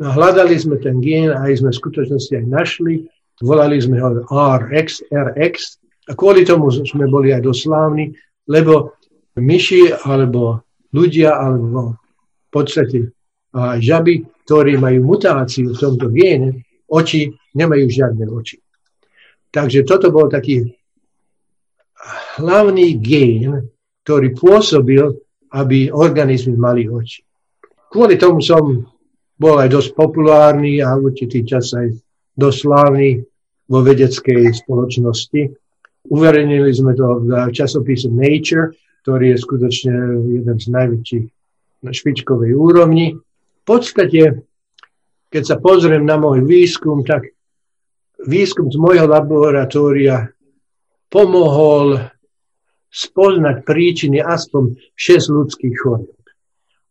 No, hľadali sme ten gén a sme v skutočnosti aj našli. Volali sme ho RX. A kvôli tomu sme boli aj doslávni, lebo myši alebo ľudia alebo v podstate žaby, ktorí majú mutáciu v tomto géne, oči nemajú žiadne oči. Takže toto bol taký hlavný gén, ktorý pôsobil, aby organizmy mali oči. Kvôli tomu som bol aj dosť populárny a určitý čas aj dosť slávny vo vedeckej spoločnosti. Uverejnili sme to v časopise Nature, ktorý je skutočne jeden z najväčších na špičkovej úrovni. V podstate, keď sa pozriem na môj výskum, tak výskum z môjho laboratória pomohol spoznať príčiny aspoň 6 ľudských chorôb.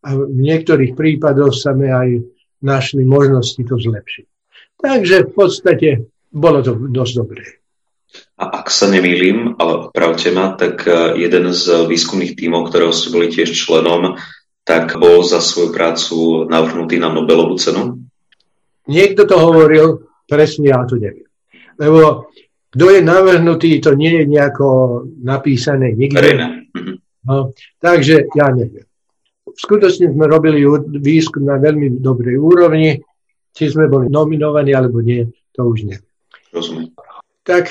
A v niektorých prípadoch sa mi aj našli možnosti to zlepšiť. Takže v podstate bolo to dosť dobré. A ak sa nemýlim, ale opravte ma, tak jeden z výskumných tímov, ktorého ste boli tiež členom, tak bol za svoju prácu navrhnutý na Nobelovú cenu? Niekto to hovoril, presne ja to neviem. Lebo kto je navrhnutý, to nie je nejako napísané nikde. No, takže ja neviem. Skutočne sme robili výskum na veľmi dobrej úrovni, či sme boli nominovaní, alebo nie, to už nie. Rozumiem. Tak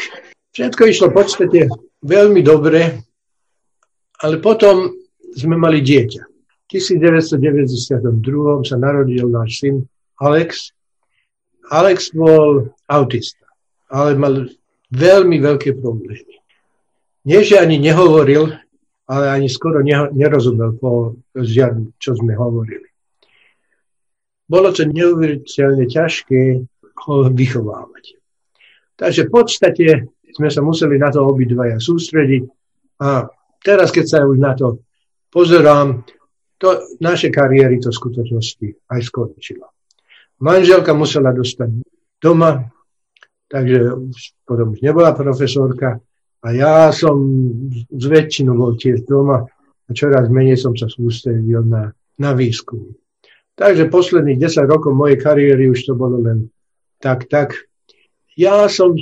všetko išlo v podstate veľmi dobre, ale potom sme mali dieťa. V 1992 sa narodil náš syn Alex. Alex bol autista, ale mal veľmi veľké problémy. Nie, že ani nehovoril, ale ani skoro nerozumel po žiadnu, čo sme hovorili. Bolo to neuveriteľne ťažké ho vychovávať. Takže v podstate sme sa museli na to obidvaja sústrediť a teraz, keď sa už na to pozerám, to naše kariéry to v skutočnosti aj skončilo. Manželka musela dostať doma, takže potom už nebola profesorka. A ja som z väčšinou bol tiež doma a čoraz menej som sa sústredil na výskum. Takže posledných 10 rokov mojej kariéry už to bolo len tak. Ja som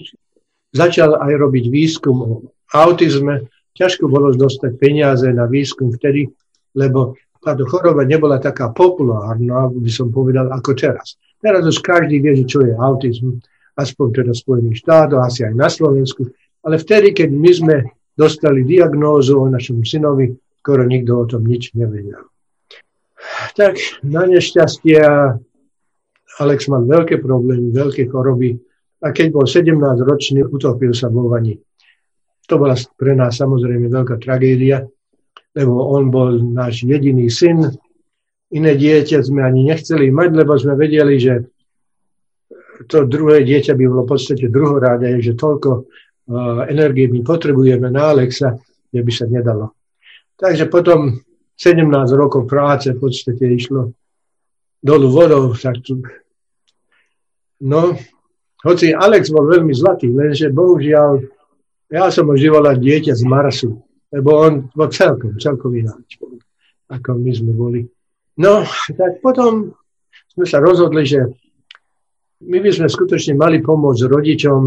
začal aj robiť výskum o autizme. Ťažko bolo dostať peniaze na výskum vtedy, lebo táto choroba nebola taká populárna, by som povedal, ako teraz. Teraz už každý vie, čo je autizm, aspoň teda Spojených štátov, asi aj na Slovensku. Ale vtedy, keď my sme dostali diagnózu o našom synovi, skoro nikto o tom nič nevedel. Tak na nešťastie Alex mal veľké problémy, veľké choroby a keď bol 17-ročný, utopil sa vo vani. To bola pre nás samozrejme veľká tragédia, lebo on bol náš jediný syn. Iné dieťa sme ani nechceli mať, lebo sme vedeli, že to druhé dieťa by bolo v podstate druhoráde, že toľko energie my potrebujeme na Alexa, kde by sa nedalo. Takže potom 17 rokov práce v podstate išlo dolu vodou. No, hoci Alex bol veľmi zlatý, lenže bohužiaľ, ja som už volal dieťa z Marsu, lebo on bol celkom ináč, ako my sme boli. No, tak potom sme sa rozhodli, že my by sme skutočne mali pomôcť rodičom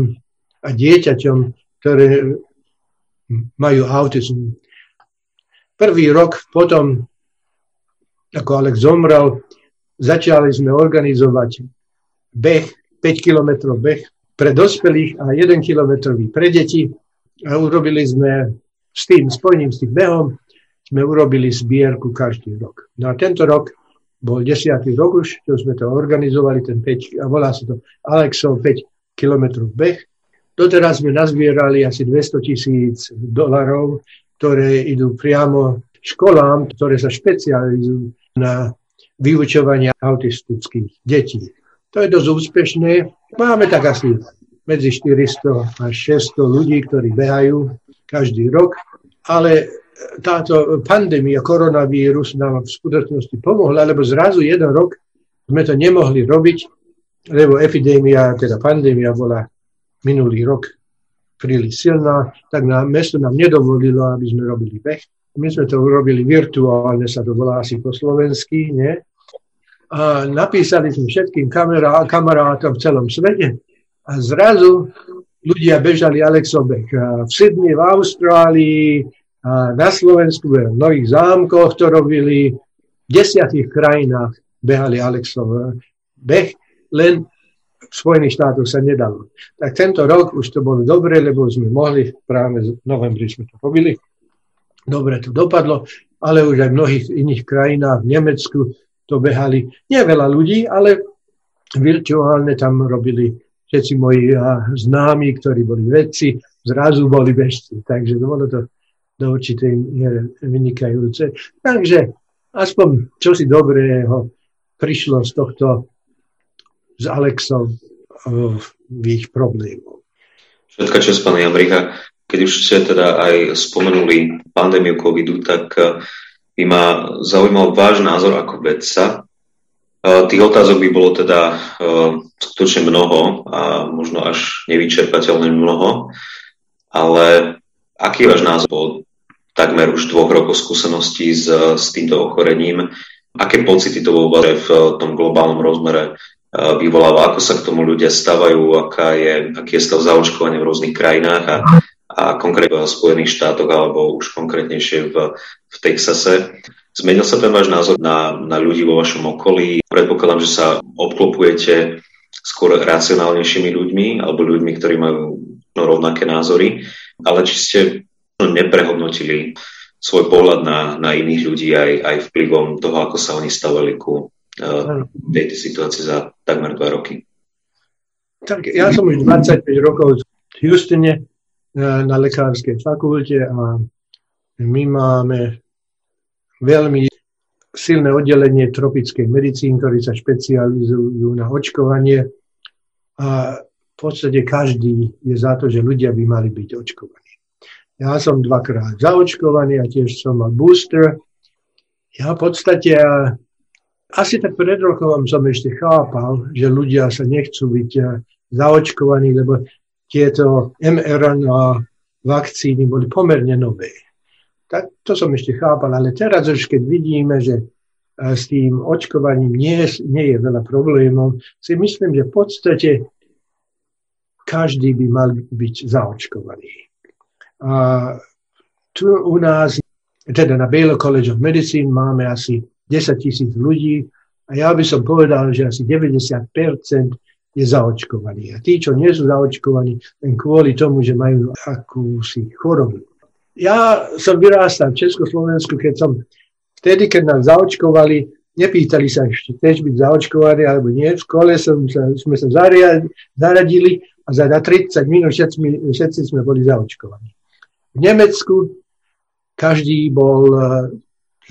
a dieťaťom, ktoré majú autizm. Prvý rok potom, ako Alex zomrel, začali sme organizovať beh, 5-kilometrový beh pre dospelých a 1-kilometrový pre deti. A urobili sme s tým spojením, s tým behom, sme urobili zbierku každý rok. No a tento rok bol 10. rok už, čo sme to organizovali, a volá sa to Alexov 5-kilometrový beh. Doteraz sme nazbierali asi $200,000, ktoré idú priamo školám, ktoré sa špecializujú na vyučovanie autistických detí. To je dosť úspešné. Máme tak asi medzi 400 a 600 ľudí, ktorí behajú každý rok, ale táto pandémia koronavírus nám v skutočnosti pomohla, lebo zrazu jeden rok sme to nemohli robiť, lebo pandémia bola minulý rok príliš silná, tak mesto nám nedovolilo, aby sme robili beh. My sme to robili virtuálne, sa to volá asi po slovensky, nie? A napísali sme všetkým kamarátom v celom svete a zrazu ľudia bežali Alexobek v Sydney, v Austrálii, na Slovensku, v mnohých zámkoch to robili, v 10 krajinách behali Alexov beh, len v Spojených štátoch sa nedalo. Tak tento rok už to bolo dobre, lebo sme mohli, práve v novembri sme to robili. Dobre to dopadlo, ale už aj v mnohých iných krajinách, v Nemecku to behali nie veľa ľudí, ale virtuálne tam robili všetci moji známi, ktorí boli vedci, zrazu boli bežci. Takže bolo to do určitej vynikajúce. Takže aspoň čosi dobrého prišlo z tohto, z Alexových problémov. Všetka čas, pána Jamricha. Keď už ste teda aj spomenuli pandémiu covidu, tak by ma zaujímal váš názor ako vedca. Tých otázok by bolo teda skutočne mnoho a možno až nevyčerpateľne mnoho, ale aký je váš názor po takmer už 2 rokov skúseností s týmto ochorením? Aké pocity to v tom globálnom rozmere vyvoláva? Ako sa k tomu ľudia stavajú? Aký je stav zaočkovania v rôznych krajinách a konkrétne v Spojených štátoch alebo už konkrétnejšie v Texase. Zmenil sa ten váš názor na ľudí vo vašom okolí? Predpokladám, že sa obklopujete skôr racionálnejšími ľuďmi alebo ľuďmi, ktorí majú rovnaké názory, ale či ste neprehodnotili svoj pohľad na iných ľudí aj vplyvom toho, ako sa oni stavali ku tejto situácii za takmer 2 roky. Tak ja som už 25 rokov v Houstone na lekárskej fakulte a my máme veľmi silné oddelenie tropickej medicíny, ktoré sa špecializujú na očkovanie a v podstate každý je za to, že ľudia by mali byť očkovaní. Ja som 2-krát zaočkovaný a tiež som mal booster. Ja v podstate asi tak pred rokom som ešte chápal, že ľudia sa nechcú byť zaočkovaní, lebo tieto mRNA vakcíny boli pomerne nové. Tak to som ešte chápal, ale teraz už keď vidíme, že s tým očkovaním nie je veľa problémov, si myslím, že v podstate každý by mal byť zaočkovaný. A tu u nás, teda na Baylor College of Medicine, máme asi 10 000 ľudí a ja by som povedal, že asi 90% je zaočkovaní. A tí, čo nie sú zaočkovaní, len kvôli tomu, že majú akúsi chorobu. Ja som vyrástal v Československu, keď nás zaočkovali, nepýtali sa ešte, chceš byť zaočkovaný alebo nie. V škole sme sa zaradili a za 30 minút všetci sme boli zaočkovaní. V Nemecku každý bol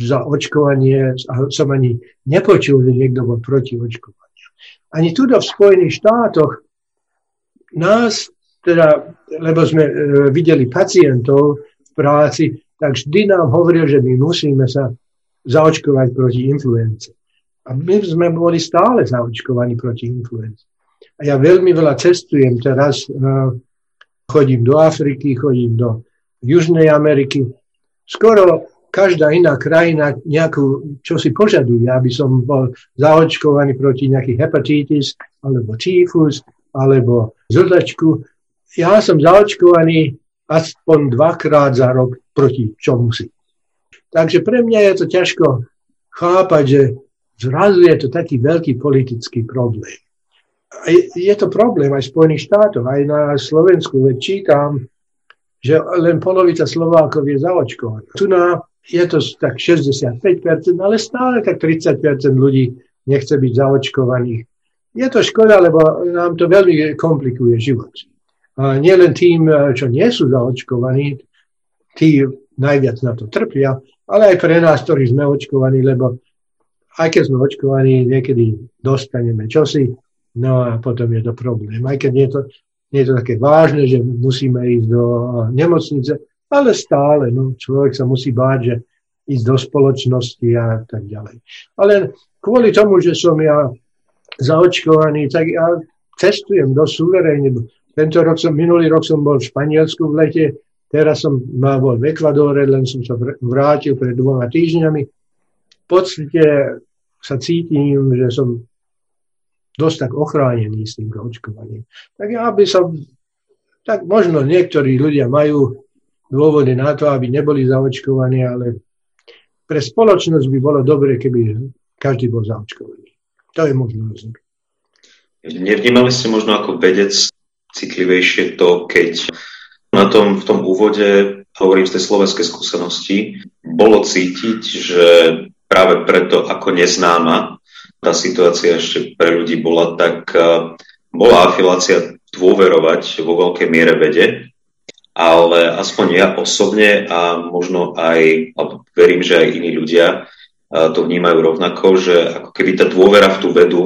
zaočkovanie a som ani nepočul, že niekto bol proti očkovaniu. Ani tu v Spojených štátoch nás, teda, lebo sme videli pacientov v práci, tak vždy nám hovoril, že my musíme sa zaočkovať proti influence. A my sme boli stále zaočkovaní proti influence. A ja veľmi veľa cestujem teraz, chodím do Afriky, chodím do Južnej Ameriky. Skoro každá iná krajina čo si požaduje, aby som bol zaočkovaný proti nejaký hepatitis, alebo tyfus, alebo žltačku. Ja som zaočkovaný aspoň 2-krát za rok proti čomusi. Takže pre mňa je to ťažko chápať, že zrazu je to taký veľký politický problém. Je to problém aj v Spojených štátoch, aj na Slovensku. Veď čítam, že len polovica Slovákov je zaočkovaná. Tu je to tak 65%, ale stále tak 30% ľudí nechce byť zaočkovaných. Je to škoda, lebo nám to veľmi komplikuje život. A nielen tým, čo nie sú zaočkovaní, tí najviac na to trpia, ale aj pre nás, ktorí sme očkovaní, lebo aj keď sme očkovaní, niekedy dostaneme čosi, no a potom je to problém. Aj keď nie je to také vážne, že musíme ísť do nemocnice, Ale stále, no, človek sa musí báť, že ísť do spoločnosti a tak ďalej. Ale kvôli tomu, že som ja zaočkovaný, tak ja cestujem dosť suverénne. Minulý rok som bol v Španielsku v lete, teraz som bol v Ekvádore, len som sa vrátil pred 2 týždňami. V podstate sa cítim, že som dosť tak ochránený s tým zaočkovaním. Tak ja by som, tak možno niektorí ľudia majú dôvody na to, aby neboli zaočkovaní, ale pre spoločnosť by bolo dobre, keby každý bol zaočkovaný. To je možno rozumieť. Nevnímali ste možno ako vedec citlivejšie to, keď v tom úvode, hovorím z tej slovenskej skúsenosti, bolo cítiť, že práve preto, ako neznáma tá situácia ešte pre ľudí bola, tak bola afilácia dôverovať vo veľkej miere vede, ale aspoň ja osobne a možno aj, alebo verím, že aj iní ľudia to vnímajú rovnako, že ako keby tá dôvera v tú vedu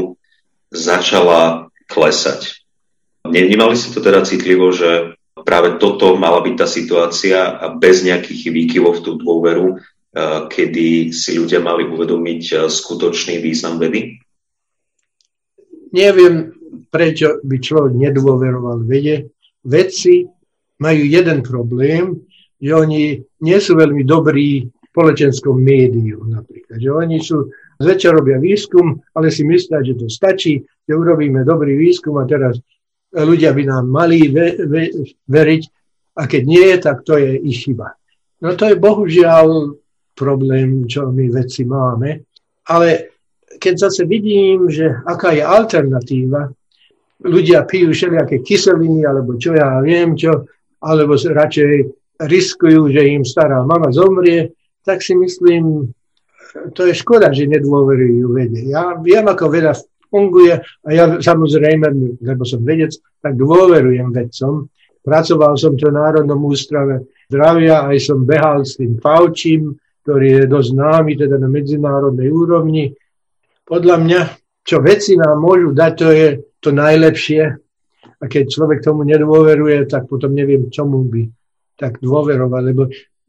začala klesať. Nevnímali si to teda citlivo, že práve toto mala byť tá situácia a bez nejakých výkyvov v tú dôveru, kedy si ľudia mali uvedomiť skutočný význam vedy? Neviem, prečo by človek nedôveroval vede. Vedci majú jeden problém, že oni nie sú veľmi dobrí v spoločenskom médiu napríklad. Že oni sú, zväčša robia výskum, ale si myslia, že to stačí, že urobíme dobrý výskum a teraz ľudia by nám mali veriť a keď nie, tak to je ich chyba. No to je bohužiaľ problém, čo my vedci máme, ale keď zase vidím, že aká je alternatíva, ľudia pijú všelijaké kyseliny, alebo čo ja viem čo, alebo radšej riskujú, že im stará mama zomrie, tak si myslím, to je škoda, že nedôverujú vede. Ja viem, ako veda funguje a ja samozrejme, lebo som vedec, tak dôverujem vedcom. Pracoval som to v Národnom ústrave zdravia, aj som behal s tým Faučím, ktorý je dosť známy, teda na medzinárodnej úrovni. Podľa mňa, čo vedci nám môžu dať, to je to najlepšie. A keď človek tomu nedôveruje, tak potom neviem, čomu by tak dôveroval, lebo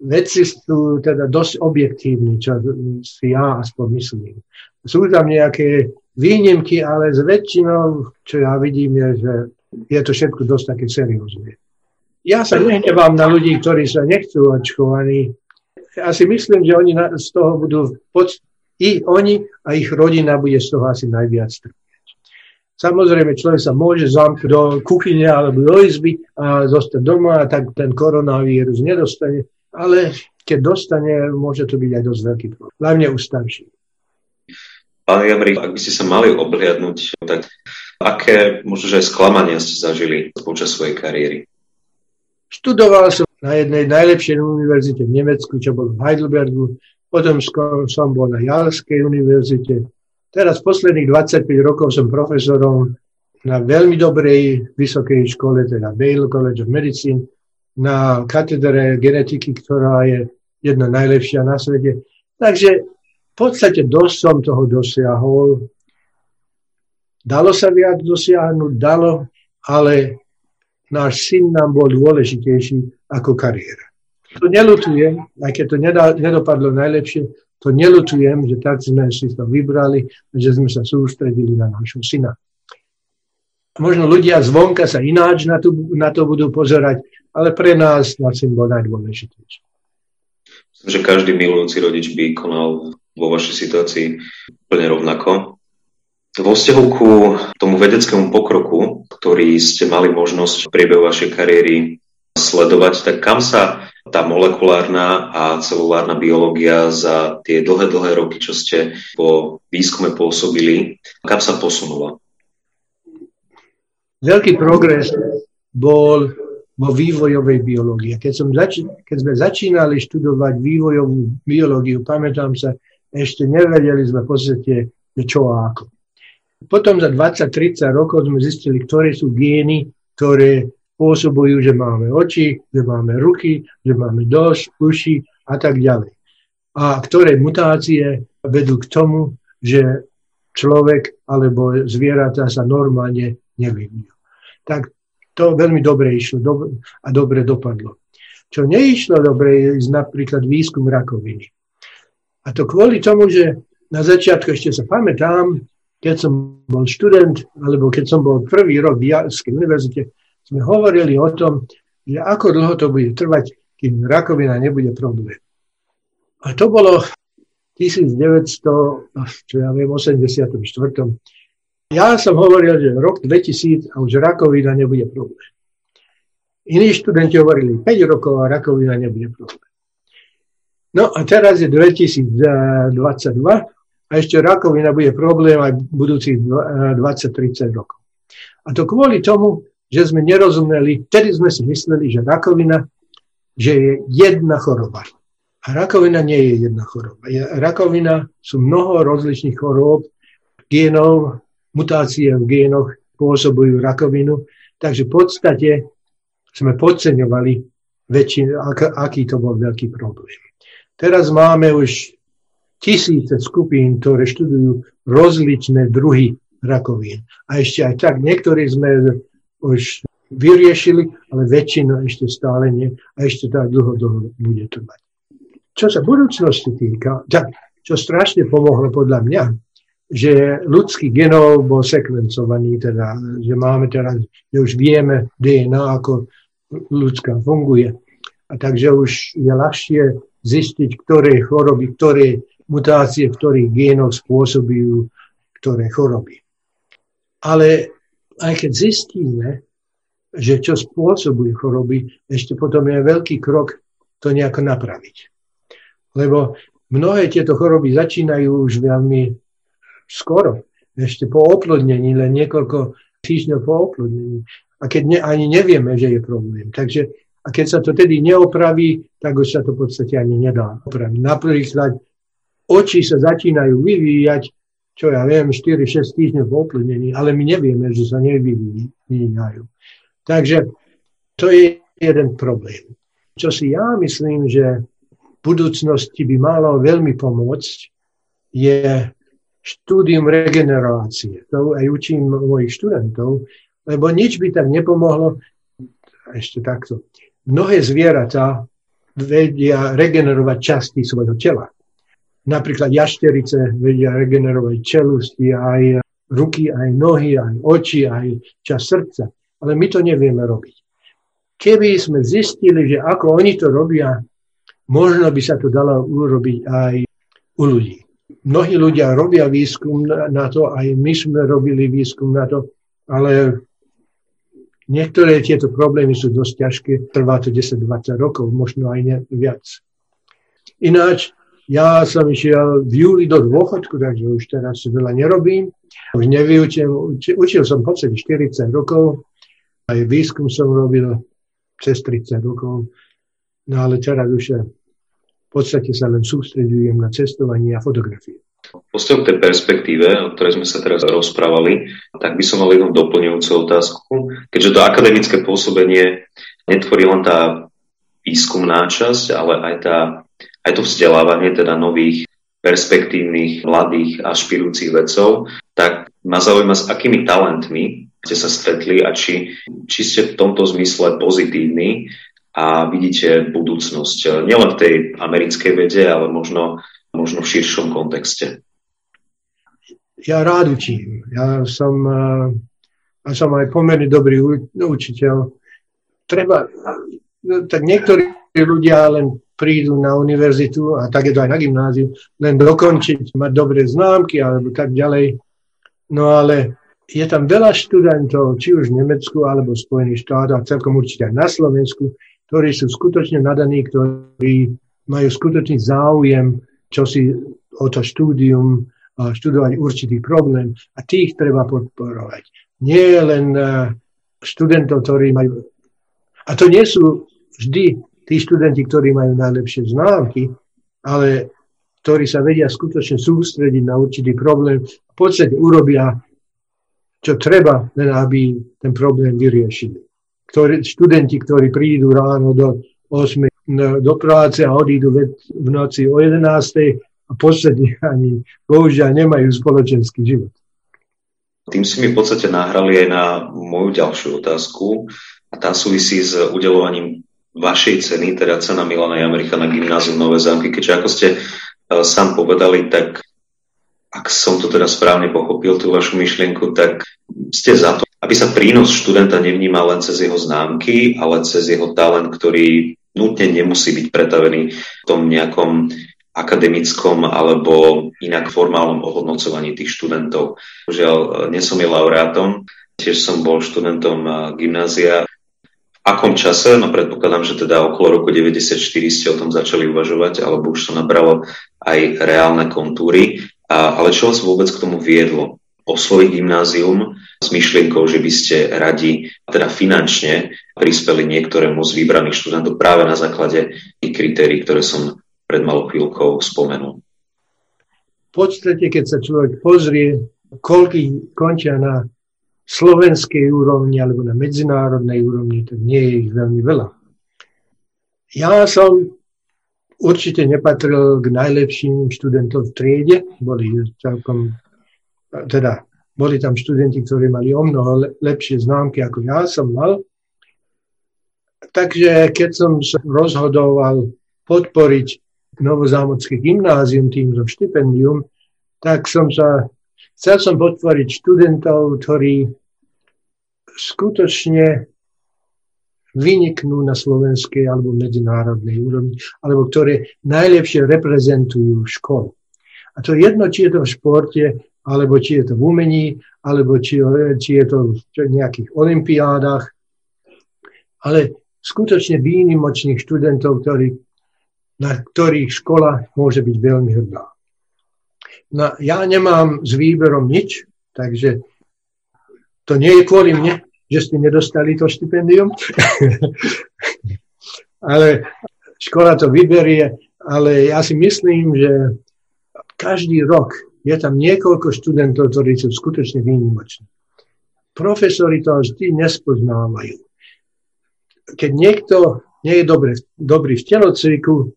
vedci sú teda dosť objektívni, čo si ja aspoň myslím. Sú tam nejaké výnimky, ale s väčšinou, čo ja vidím, je, že je to všetko dosť také seriózne. Ja sa nehnevám na ľudí, ktorí sa nechcú očkovaní. Ja si myslím, že oni z toho budú i oni a ich rodina bude z toho asi najviac trpieť. Samozrejme, človek sa môže zamknúť do kuchyne alebo do izby a zostať doma a tak ten koronavírus nedostane. Ale keď dostane, môže to byť aj dosť veľký problém. Hlavne u starších. Pán Javrich, ak by ste sa mali obliadnúť, tak aké možno aj sklamania ste zažili počas svojej kariéry? Študoval som na jednej najlepšej univerzite v Nemecku, čo bol v Heidelbergu. Potom som bol na Jalskej univerzite. Teraz posledných 25 rokov som profesorom na veľmi dobrej vysokej škole, teda Baylor College of Medicine, na katedre genetiky, ktorá je jedna najlepšia na svete. Takže v podstate dosť som toho dosiahol. Dalo sa viac dosiahnuť, dalo, ale náš syn nám bol dôležitejší ako kariéra. To neľutujem, aj keď to nedopadlo najlepšie, to neľutujem, že tak sme si to vybrali, že sme sa sústredili na nášho syna. Možno ľudia zvonka sa ináč na to budú pozerať, ale pre nás na syn bol najdôležitejší. Myslím, že každý milujúci rodič by konal vo vašej situácii úplne rovnako. Vo vzťahu ku tomu vedeckému pokroku, ktorý ste mali možnosť v priebehu vašej kariéry sledovať, tak kam sa tá molekulárna a celulárna biológia za tie dlhé roky, čo ste po výskume pôsobili, kam sa posunula? Veľký progres bol vo vývojovej biológii. Keď sme začínali študovať vývojovú biológiu, pamätám sa, ešte nevedeli sme v podstate, čo a ako. Potom za 20-30 rokov sme zistili, ktoré sú gény, ktoré pôsobujú, že máme oči, že máme ruky, že máme nos, uši a tak ďalej. A ktoré mutácie vedú k tomu, že človek alebo zvieratá sa normálne nevyvíjajú. Tak to veľmi dobre išlo a dobre dopadlo. čo neišlo dobre, je napríklad výskum rakoviny. A to kvôli tomu, že na začiatku ešte sa pamätám, keď som bol študent, alebo keď som bol prvý rok v Jalskej univerzite, sme hovorili o tom, že ako dlho to bude trvať, kým rakovina nebude problém. A to bolo 1984. Ja som hovoril, že rok 2000 a už rakovina nebude problém. Iní študenti hovorili 5 rokov a rakovina nebude problém. No a teraz je 2022 a ešte rakovina bude problém aj budúcich 20-30 rokov. A to kvôli tomu, že sme nerozumeli, tedy sme si mysleli, že rakovina, že je jedna choroba. A rakovina nie je jedna choroba. Rakovina sú mnoho rozličných chorôb, génov, mutácie v génoch pôsobujú rakovinu, takže v podstate sme podceňovali väčšinu, aký to bol veľký problém. Teraz máme už tisíce skupín, ktoré študujú rozličné druhy rakovín. A ešte aj tak, niektorí sme už vyriešili, ale väčšina ešte stále nie a ešte tak dlho bude trvať. Čo sa budúcnosti týka, tak, čo strašne pomohlo podľa mňa, že ľudský genóm bol sekvencovaný, teda, že máme teraz, že už vieme DNA, ako ľudská funguje. A takže už je ľahšie zistiť, ktoré choroby, ktoré mutácie, ktorých génov spôsobujú, ktoré choroby. Ale aj keď zistíme, že čo spôsobujú choroby, ešte potom je veľký krok to nejako napraviť. Lebo mnohé tieto choroby začínajú už veľmi skoro, ešte po oplodnení, len niekoľko týždňov po oplodnení. A keď ani nevieme, že je problém. Takže a keď sa to tedy neopraví, tak už sa to v podstate ani nedá opraviť. Napríklad oči sa začínajú vyvíjať, čo ja viem, 4-6 týždňov po oplodnení, ale my nevieme, že sa nevyvíjajú. Takže to je jeden problém. Čo si ja myslím, že v budúcnosti by malo veľmi pomôcť, je štúdium regenerácie. To aj učím mojich študentov, lebo nič by tak nepomohlo, ešte takto. Mnohé zvieratá vedia regenerovať časti svojho tela. Napríklad jašterice vedia regenerovať čelusti, aj ruky, aj nohy, aj oči, aj časť srdca. Ale my to nevieme robiť. Keby sme zistili, že ako oni to robia, možno by sa to dalo urobiť aj u ľudí. Mnohí ľudia robia výskum na to, aj my sme robili výskum na to, ale niektoré tieto problémy sú dosť ťažké, trvá to 10-20 rokov, možno aj viac. Ináč, ja som išiel v júli do dôchodku, takže už teraz veľa nerobím. Už učil som v podstate 40 rokov, aj výskum som robil cez 30 rokov, no ale teraz už v podstate sa len sústredujem na cestovanie a fotografie. Postavom tej perspektíve, o ktorej sme sa teraz rozprávali, tak by som mal jednu doplňujúcu otázku. Keďže to akademické pôsobenie netvorí len tá výskumná časť, ale aj to vzdelávanie teda nových perspektívnych, mladých a špirujúcich vedcov, tak ma zaujíma, s akými talentmi ste sa stretli a či ste v tomto zmysle pozitívni a vidíte budúcnosť nielen v tej americkej vede, ale možno v širšom kontexte. Ja rád učím. Ja som aj pomerne dobrý učiteľ. Tak niektorí ľudia len prídu na univerzitu, a tak je to aj na gymnáziu, len dokončiť, mať dobré známky alebo tak ďalej. No ale je tam veľa študentov, či už v Nemecku alebo v Spojených štátoch, a celkom určite aj na Slovensku, ktorí sú skutočne nadaní, ktorí majú skutočný záujem čo si o to štúdium, študovanie určitý problém a tých treba podporovať. Nie len študentov, ktorí majú... A to nie sú vždy tí študenti, ktorí majú najlepšie známky, ale ktorí sa vedia skutočne sústrediť na určitý problém. V podstate urobia, čo treba, len aby ten problém vyriešili. Študenti, ktorí prídu ráno do 8. do práce a odídu v noci o 11:00 a posledne ani bohužiaľ nemajú spoločenský život. Tým si mi v podstate nahrali aj na moju ďalšiu otázku a tá súvisí s udeľovaním vašej ceny, teda cena Milana Jamricha na gymnázium Nové Zámky, keďže ako ste sám povedali, tak ak som to teda správne pochopil, tú vašu myšlienku, tak ste za to, aby sa prínos študenta nevnímal len cez jeho známky, ale cez jeho talent, ktorý nutne nemusí byť pretavený v tom nejakom akademickom alebo inak formálnom ohodnocovaní tých študentov. Žiaľ, nie som je laureátom, tiež som bol študentom gymnázia. V akom čase, no predpokladám, že teda okolo roku 94 ste o tom začali uvažovať, alebo už to nabralo aj reálne kontúry. Ale čo vás vôbec k tomu viedlo? Osloviť gymnázium s myšlienkou, že by ste radi teda finančne prispeli niektorému z vybraných študentov práve na základe tých kritérií, ktoré som pred malou chvíľkou spomenul. V podstate, keď sa človek pozrie, koľkých končia na slovenskej úrovni alebo na medzinárodnej úrovni, tak nie je ich veľmi veľa. Ja som určite nepatril k najlepším študentom v triede. Boli tam študenti, ktorí mali o mnoho lepšie známky, ako ja som mal. Takže keď som sa rozhodoval podporiť Novozámocké gymnázium týmto štipendium, tak chcel som podporiť študentov, ktorí skutočne vyniknú na slovenskej alebo medzinárodnej úrovni, alebo ktoré najlepšie reprezentujú školu. A to jedno, či je to v športe, alebo či je to v umení, alebo či je to v nejakých olympiádach, ale skutočne výnimočných študentov, na ktorých škola môže byť veľmi hrdá. No, ja nemám s výberom nič, takže to nie je kvôli mne, že ste nedostali to štipendium, ale škola to vyberie, ale ja si myslím, že každý rok je tam niekoľko študentov, ktorí sú skutočne výnimoční. Profesori to vždy nespoznávajú. Keď niekto nie je dobrý v telocviku,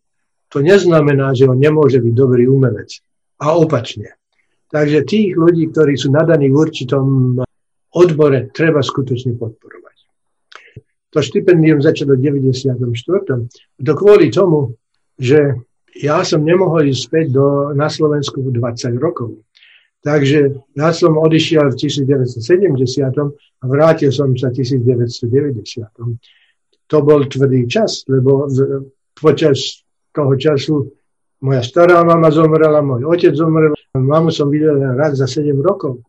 to neznamená, že on nemôže byť dobrý umelec. A opačne. Takže tých ľudí, ktorí sú nadaní v určitom odbore, treba skutočne podporovať. To štipendium začalo v 94. To kvôli tomu, že ja som nemohol ísť späť na Slovensku 20 rokov. Takže ja som odišiel v 1970. a vrátil som sa v 1990. To bol tvrdý čas, lebo počas toho času moja stará mama zomrela, môj otec zomrel, mamu som videl raz za 7 rokov.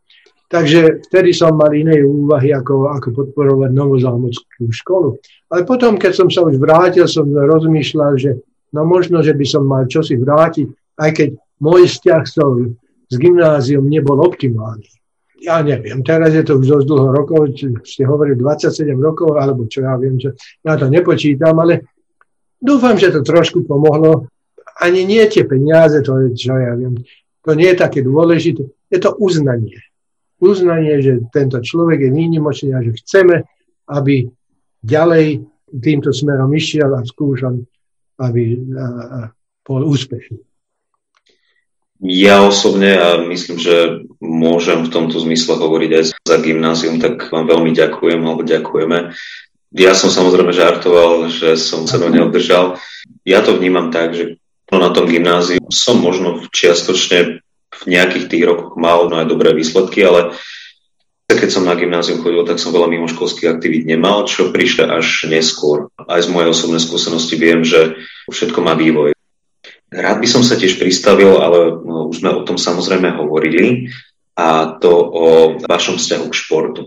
Takže vtedy som mal iné úvahy, ako podporovať Novozámockú školu. Ale potom, keď som sa už vrátil, som rozmýšľal, že no možno, že by som mal čosi vrátiť, aj keď môj vzťah s gymnáziom nebol optimálny. Ja neviem, teraz je to už dosť dlho rokov, ste hovorili 27 rokov, alebo čo ja viem, čo, ja to nepočítam, ale dúfam, že to trošku pomohlo. Ani nie tie peniaze, to je, čo ja viem, to nie je také dôležité. Je to uznanie. Uznanie, že tento človek je výnimočný a že chceme, aby ďalej týmto smerom išiel a skúšal, aby bol úspešný. Ja osobne, a myslím, že môžem v tomto zmysle hovoriť aj za gymnázium, tak vám veľmi ďakujem, alebo ďakujeme. Ja som samozrejme žartoval, že som sa do neobdržal. Ja to vnímam tak, že na tom gymnáziu som možno čiastočne v nejakých tých rokoch mal aj dobré výsledky, ale keď som na gymnázium chodil, tak som veľa mimoškolských aktivít nemal, čo prišlo až neskôr. Aj z mojej osobnej skúsenosti viem, že všetko má vývoj. Rád by som sa tiež pristavil, ale už sme o tom samozrejme hovorili, a to o vašom vzťahu k športu.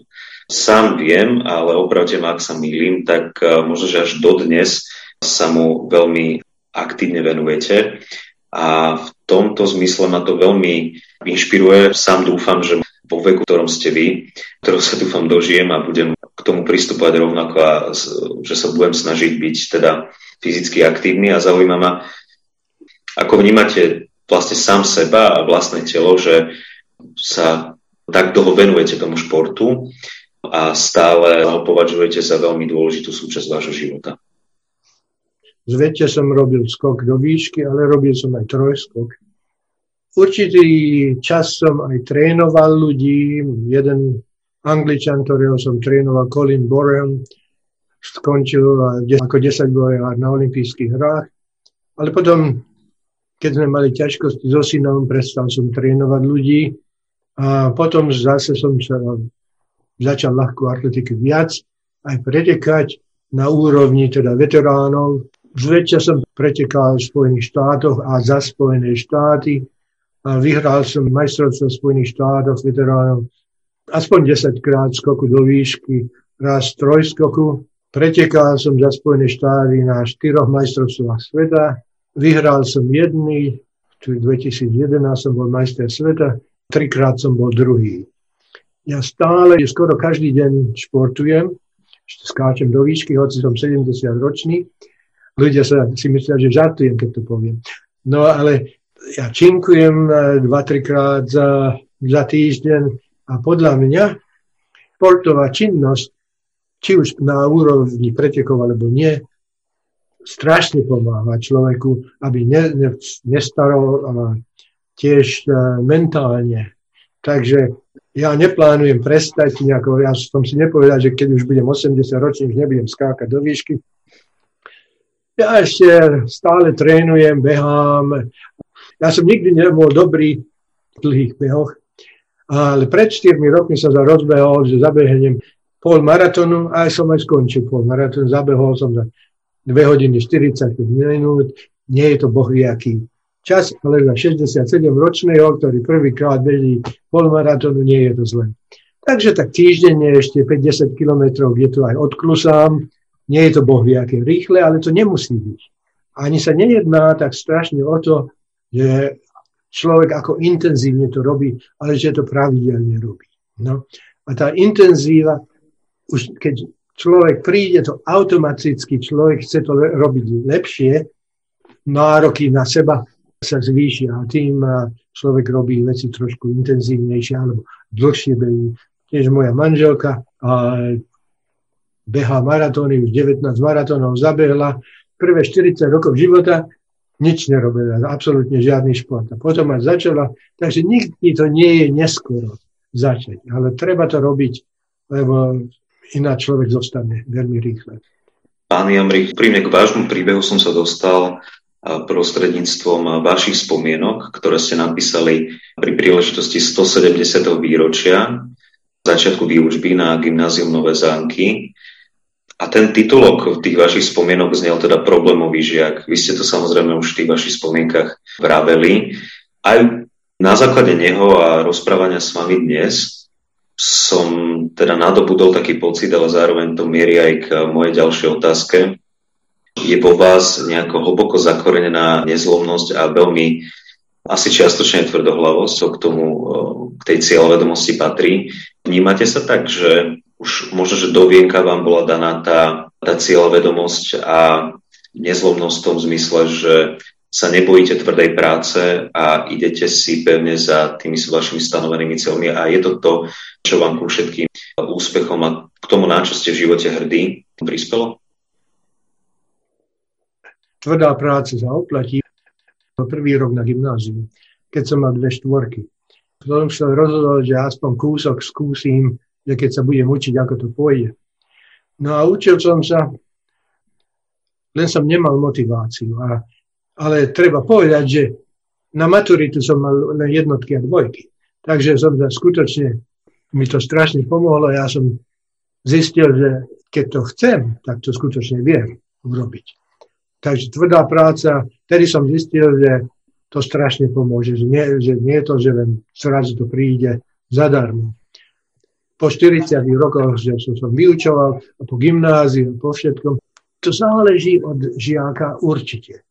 Sám viem, ale opravte ma, ak sa mýlim, tak možno, že až dodnes sa mu veľmi aktívne venujete a v tomto zmysle ma to veľmi inšpiruje. Sám dúfam, že vo veku, ktorom ste vy, ktorého sa dúfam dožijem a budem k tomu pristupovať rovnako a že sa budem snažiť byť teda fyzicky aktívny, a zaujíma ma, ako vnímate vlastne sám seba a vlastné telo, že sa tak dlho venujete tomu športu a stále ho považujete za veľmi dôležitú súčasť vášho života. Zväčša som robil skok do výšky, ale robil som aj trojskok. Určitý čas som aj trénoval ľudí. Jeden Angličan, ktorého som trénoval, Colin Boreon, skončil ako 10 bojovár na olympijských hrách. Ale potom, keď sme mali ťažkosti so synom, prestal som trénovať ľudí a potom zase som sa začal ľahkú atletiku viac aj pretekať na úrovni teda veteránov. Zväčša som pretekal v Spojených štátoch a za Spojené štáty a vyhral som majstrovstvo Spojených štátov veteránov aspoň 10-krát skoku do výšky, raz trojskoku. Pretekal som za Spojené štáty na 4 majstrovstvách sveta. Vyhral som jedný, v 2011 som bol majster sveta, 3-krát som bol druhý. Ja stále, skoro každý deň športujem, skáčem do výšky, hoci som 70-ročný. Ľudia sa si myslia, že žartujem, keď to poviem. No ale ja činkujem 2-3-krát za týždeň a podľa mňa športová činnosť, či už na úrovni pretekov alebo nie, strašne pomáha človeku, aby nestarol tiež mentálne. Takže ja neplánujem prestať nejako, ja som si nepovedal, že keď už budem 80 ročný, už nebudem skákať do výšky. Ja ešte stále trénujem, behám. Ja som nikdy nebol dobrý v dlhých behoch, ale pred 4 rokmi som sa rozbehol, že zabehením pol maratónu, a som aj skončil pol maratón, zabehol som za 2 hodiny 45 minút, nie je to bohviaký čas, ale za 67-ročného, ktorý prvýkrát beží pol maratónu, nie je to zle. Takže tak týždenne ešte 50 kilometrov, kde to aj odklusám, nie je to bohviaké rýchle, ale to nemusí byť. Ani sa nejedná tak strašne o to, že človek ako intenzívne to robí, ale že to pravidelne robí. No. A tá intenzíva, už keď človek príde, to automaticky človek chce to robiť lepšie, nároky na seba sa zvýšia a tým človek robí veci trošku intenzívnejšie alebo dlhšie beží. Tiež moja manželka behá maratóny, už 19 maratónov zabehla, prvé 40 rokov života nič nerobila, absolútne žiadny šport. A potom až začala, takže nikdy to nie je neskoro začať, ale treba to robiť, lebo ináč človek zostane veľmi rýchle. Pán Emrich, príjemne k vášmu príbehu som sa dostal prostredníctvom vašich spomienok, ktoré ste napísali pri príležitosti 170. výročia začiatku výučby na gymnázium Nové Zámky. A ten titulok tých vašich spomienok znel teda problémový žiak. Vy ste to samozrejme už v tých vašich spomienkach vraveli. Aj na základe neho a rozprávania s vami dnes som teda nadobudol taký pocit, ale zároveň to mierí aj k mojej ďalšej otázke. Je vo vás nejako hlboko zakorenená nezlomnosť a veľmi asi čiastočne tvrdohlavosť, čo k tej cieľovedomosti patrí. Vnímate sa tak, že už možno, že do vienka vám bola daná tá cieľovedomosť a nezlomnosť v tom zmysle, že sa nebojíte tvrdej práce a idete si pevne za tými vašimi stanovenými cieľmi a je to to, čo vám ku všetkým úspechom a k tomu, na čo ste v živote hrdí, prispelo? Tvrdá práca sa oplatí. Prvý rok na gymnáziu, keď som mal 2 štvorky. Potom som rozhodol, že aspoň kúsok skúsim, že keď sa budem učiť, ako to pôjde. No a učil som sa, len som nemal motiváciu a ale treba povedať, že na maturitu som mal len 1 a 2. Takže som skutočne, mi to strašne pomohlo. Ja som zistil, že keď to chcem, tak to skutočne viem urobiť. Takže tvrdá práca, tedy som zistil, že to strašne pomôže. Že nie je to, že len zrazu to príde zadarmo. Po 40 rokoch, že som vyučoval, a po gymnáziu, po všetkom, to záleží od žiaka určite.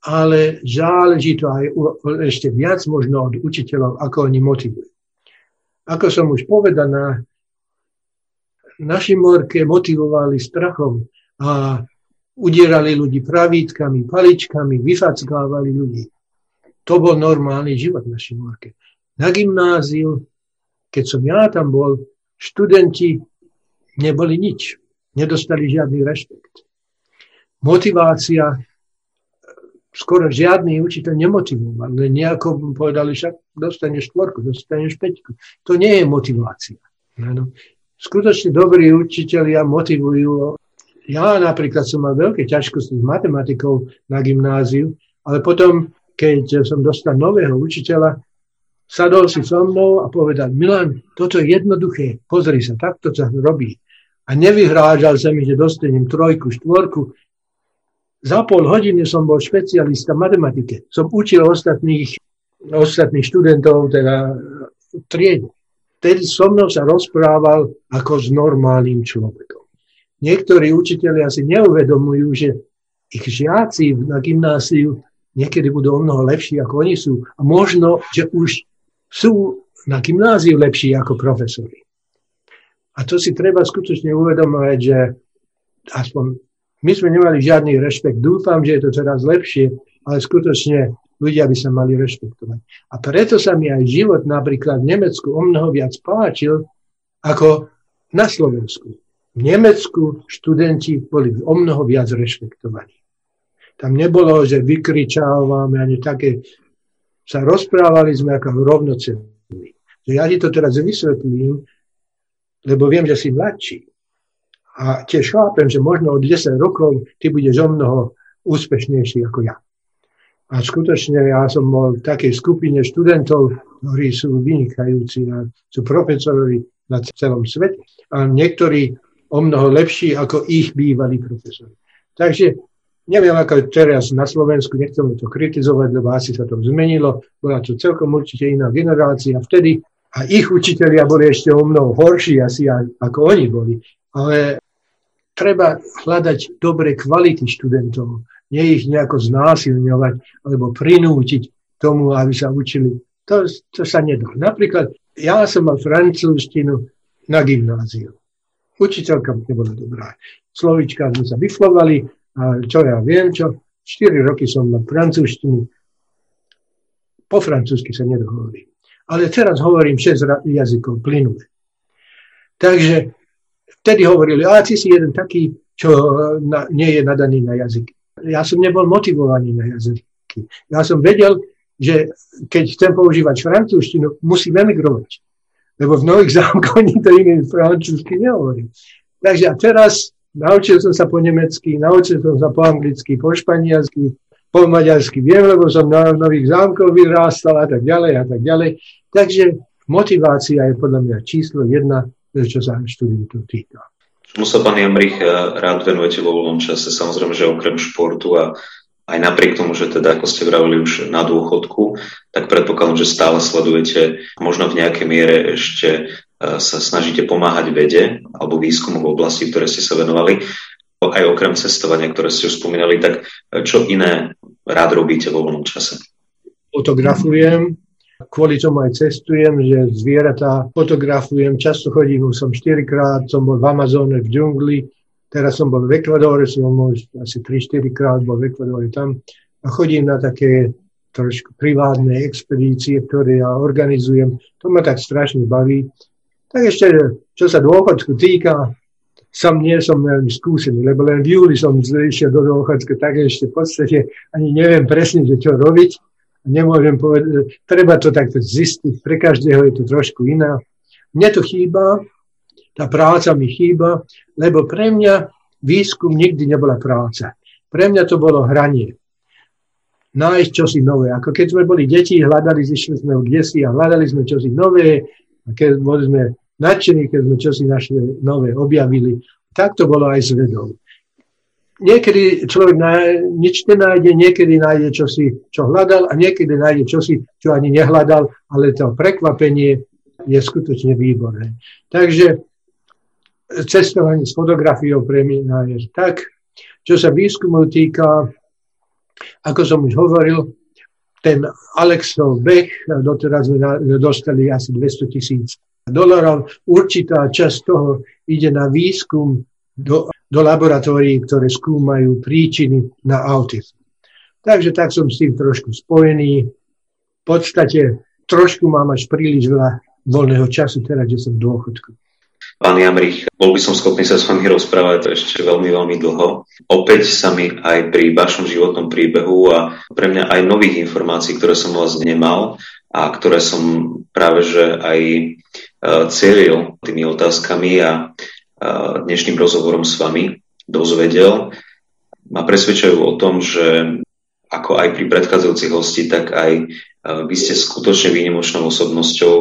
Ale záleží to aj ešte viac možno od učiteľov, ako oni motivujú. Ako som už povedal, na Šimorke motivovali strachom a udierali ľudí pravítkami, paličkami, vyfackávali ľudí. To bol normálny život na Šimorke. Na gymnáziu, keď som ja tam bol, študenti neboli nič. Nedostali žiadny rešpekt. Motivácia, skoro žiadny učiteľ nemotivoval, len nejako povedali, však dostaneš 4, dostaneš 5. To nie je motivácia. Skutočne dobrí učitelia motivujú Ja napríklad som mal veľké ťažkosti s matematikou na gymnáziu, ale potom, keď som dostal nového učiteľa, sadol si so mnou a povedal: Milan, toto je jednoduché, pozri sa, takto sa robí. A nevyhrážal sa mi, že dostanem 3, 4. Za pol hodiny som bol špecialista v matematike. Som učil ostatných študentov, teda tried. Tedy so mnou sa rozprával ako s normálnym človekom. Niektorí učitelia si neuvedomujú, že ich žiaci na gymnáziu niekedy budú o mnoho lepší, ako oni sú. A možno, že už sú na gymnáziu lepší ako profesori. A to si treba skutočne uvedomovať, že aspoň my sme nemali žiadny rešpekt. Dúfam, že je to teraz lepšie, ale skutočne ľudia by sa mali rešpektovať. A preto sa mi aj život napríklad v Nemecku o mnoho viac páčil ako na Slovensku. V Nemecku študenti boli o mnoho viac rešpektovaní. Tam nebolo, že vykričávame ani také. Sa rozprávali sme ako rovnocenní. Ja ti to teraz vysvetlím, lebo viem, že si mladší. A tiež chápem, že možno od 10 rokov ty budeš o mnoho úspešnejší ako ja. A skutočne ja som bol v takej skupine študentov, ktorí sú vynikajúci, sú profesori na celom svete. A niektorí o mnoho lepší ako ich bývalí profesori. Takže neviem, ako teraz na Slovensku, nechcem to kritizovať, lebo asi sa to zmenilo. Bola to celkom určite iná generácia vtedy. A ich učitelia boli ešte o mnoho horší asi ako oni boli. Ale treba hľadať dobre kvality študentov. Nie ich nejako znásilňovať alebo prinútiť tomu, aby sa učili. To sa nedá. Napríklad, ja som mal francúzštinu na gymnáziu. Učiteľka nebola dobrá. Slovíčka sme sa vyflovali a čo ja viem, 4 roky som mal francúzštinu. Po francúzsky sa nedohovorím. Ale teraz hovorím 6 jazykov plynule. Takže vtedy hovorili, a ty si jeden taký, čo nie je nadaný na jazyky. Ja som nebol motivovaný na jazyky. Ja som vedel, že keď chcem používať francúzštinu, musím emigrovať. Lebo v nových zákoní to iné francúzsky nehovorím. Takže a teraz naučil som sa po nemecky, naučil som sa po anglicky, po španielsky, po maďarsky. Viem, lebo som na nových zámkoch vyrástal a tak ďalej. Takže motivácia je podľa mňa číslo 1, čo sa študentov týka. Čomu sa, pán Emrich, rád venujete vo voľnom čase? Samozrejme, že okrem športu a aj napriek tomu, že teda, ako ste vravili, už na dôchodku, tak predpokladám, že stále sledujete, možno v nejakej miere ešte sa snažíte pomáhať vede alebo výskumu v oblasti, ktoré ste sa venovali. Aj okrem cestovania, ktoré ste už spomínali, tak čo iné rád robíte vo voľnom čase? Fotografujem. Kvôli tomu aj cestujem, že zvieratá fotografujem, často chodím, už som 4-krát, som bol v Amazóne, v džungli, teraz som bol v Ekvádore, som už asi 3-4-krát bol v Ekvádore tam a chodím na také trošku privátne expedície, ktoré ja organizujem. To ma tak strašne baví. Tak ešte, čo sa dôchodku týka, som nie som veľmi skúsený, lebo len v júli som išiel do dôchodku, tak ešte v podstate ani neviem presne, že čo robiť. Nemôžem povedať, treba to takto zistiť, pre každého je to trošku iná. Mne to chýba, tá práca mi chýba, lebo pre mňa výskum nikdy nebola práca. Pre mňa to bolo hranie. Nájsť čosi nové. Ako keď sme boli deti, hľadali, zišli sme ho kdesi a hľadali sme čosi nové. A keď boli sme nadšení, keď sme čosi naše nové objavili. Tak to bolo aj s vedou. Niekedy človek nič nenájde, niekedy nájde čosi, čo hľadal a niekedy nájde čosi, čo ani nehľadal, ale to prekvapenie je skutočne výborné. Takže cestovanie s fotografiou pre mňa je tak. Čo sa výskumov týka, ako som už hovoril, ten Alexov beh, doteraz sme dostali asi $200,000. Určitá časť toho ide na výskum do laboratórií, ktoré skúmajú príčiny na autizm. Takže tak som s tým trošku spojený. V podstate trošku mám až príliš veľa voľného času teraz, že som v dôchodku. Pán Jamrich, bol by som schopný sa s vami rozprávať ešte veľmi, veľmi dlho. Opäť sa mi aj pri vašom životnom príbehu a pre mňa aj nových informácií, ktoré som vás nemal a ktoré som práve že aj cieľil tými otázkami a dnešným rozhovorom s vami. dozvedel, ma presvedčajú o tom, že ako aj pri predchádzajúcich hosti, tak aj vy ste skutočne výnimočnou osobnosťou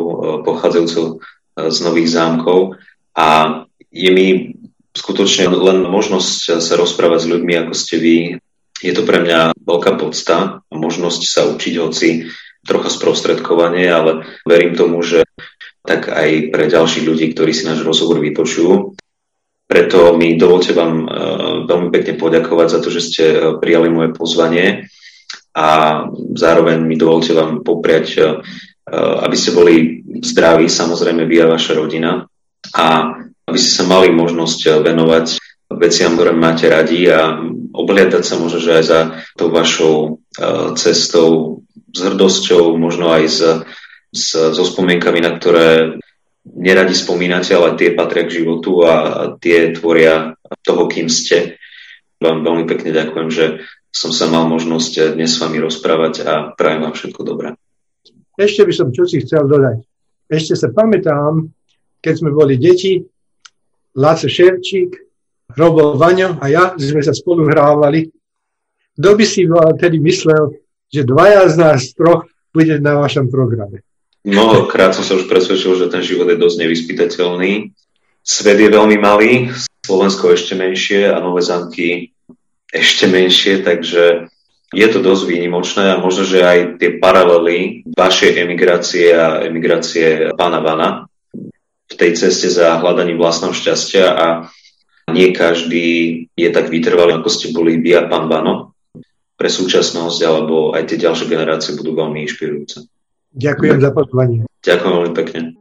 pochádzajúcou z Nových Zámkov a je mi skutočne len možnosť sa rozprávať s ľuďmi, ako ste vy. Je to pre mňa veľká podsta a možnosť sa učiť, hoci trocha sprostredkovanie, ale verím tomu, že tak aj pre ďalších ľudí, ktorí si náš rozhovor vypočujú. Preto mi dovolte vám veľmi pekne poďakovať za to, že ste prijali moje pozvanie a zároveň mi dovolte vám popriať, aby ste boli zdraví, samozrejme vy a vaša rodina, a aby ste sa mali možnosť venovať veciam, ktoré máte radi, a obhliadať sa možno, že aj za tou vašou cestou s hrdosťou, možno aj so spomienkami, na ktoré neradi spomínate, ale tie patria k životu a tie tvoria toho, kým ste. Vám veľmi pekne ďakujem, že som sa mal možnosť dnes s vami rozprávať a prajem vám všetko dobré. Ešte by som čosi chcel dodať. Ešte sa pamätám, keď sme boli deti, Laco Ševčík, Robo Vaňo a ja sme sa spolu hrávali. Kto by si tedy myslel, že dvaja z nás troch bude na vašom programe? Mnohokrát som sa už presvedčil, že ten život je dosť nevyspytateľný. Svet je veľmi malý, Slovensko ešte menšie a Nové Zámky ešte menšie, takže je to dosť výnimočné a možno, že aj tie paralely vašej emigrácie a emigrácie pána Vana v tej ceste za hľadaním vlastného šťastia, a nie každý je tak vytrvalý, ako ste boli vy a pán Vano. Pre súčasnosť alebo aj tie ďalšie generácie budú veľmi inšpirujúce. Ďakujem za pozvanie. Ďakujem veľmi pekne.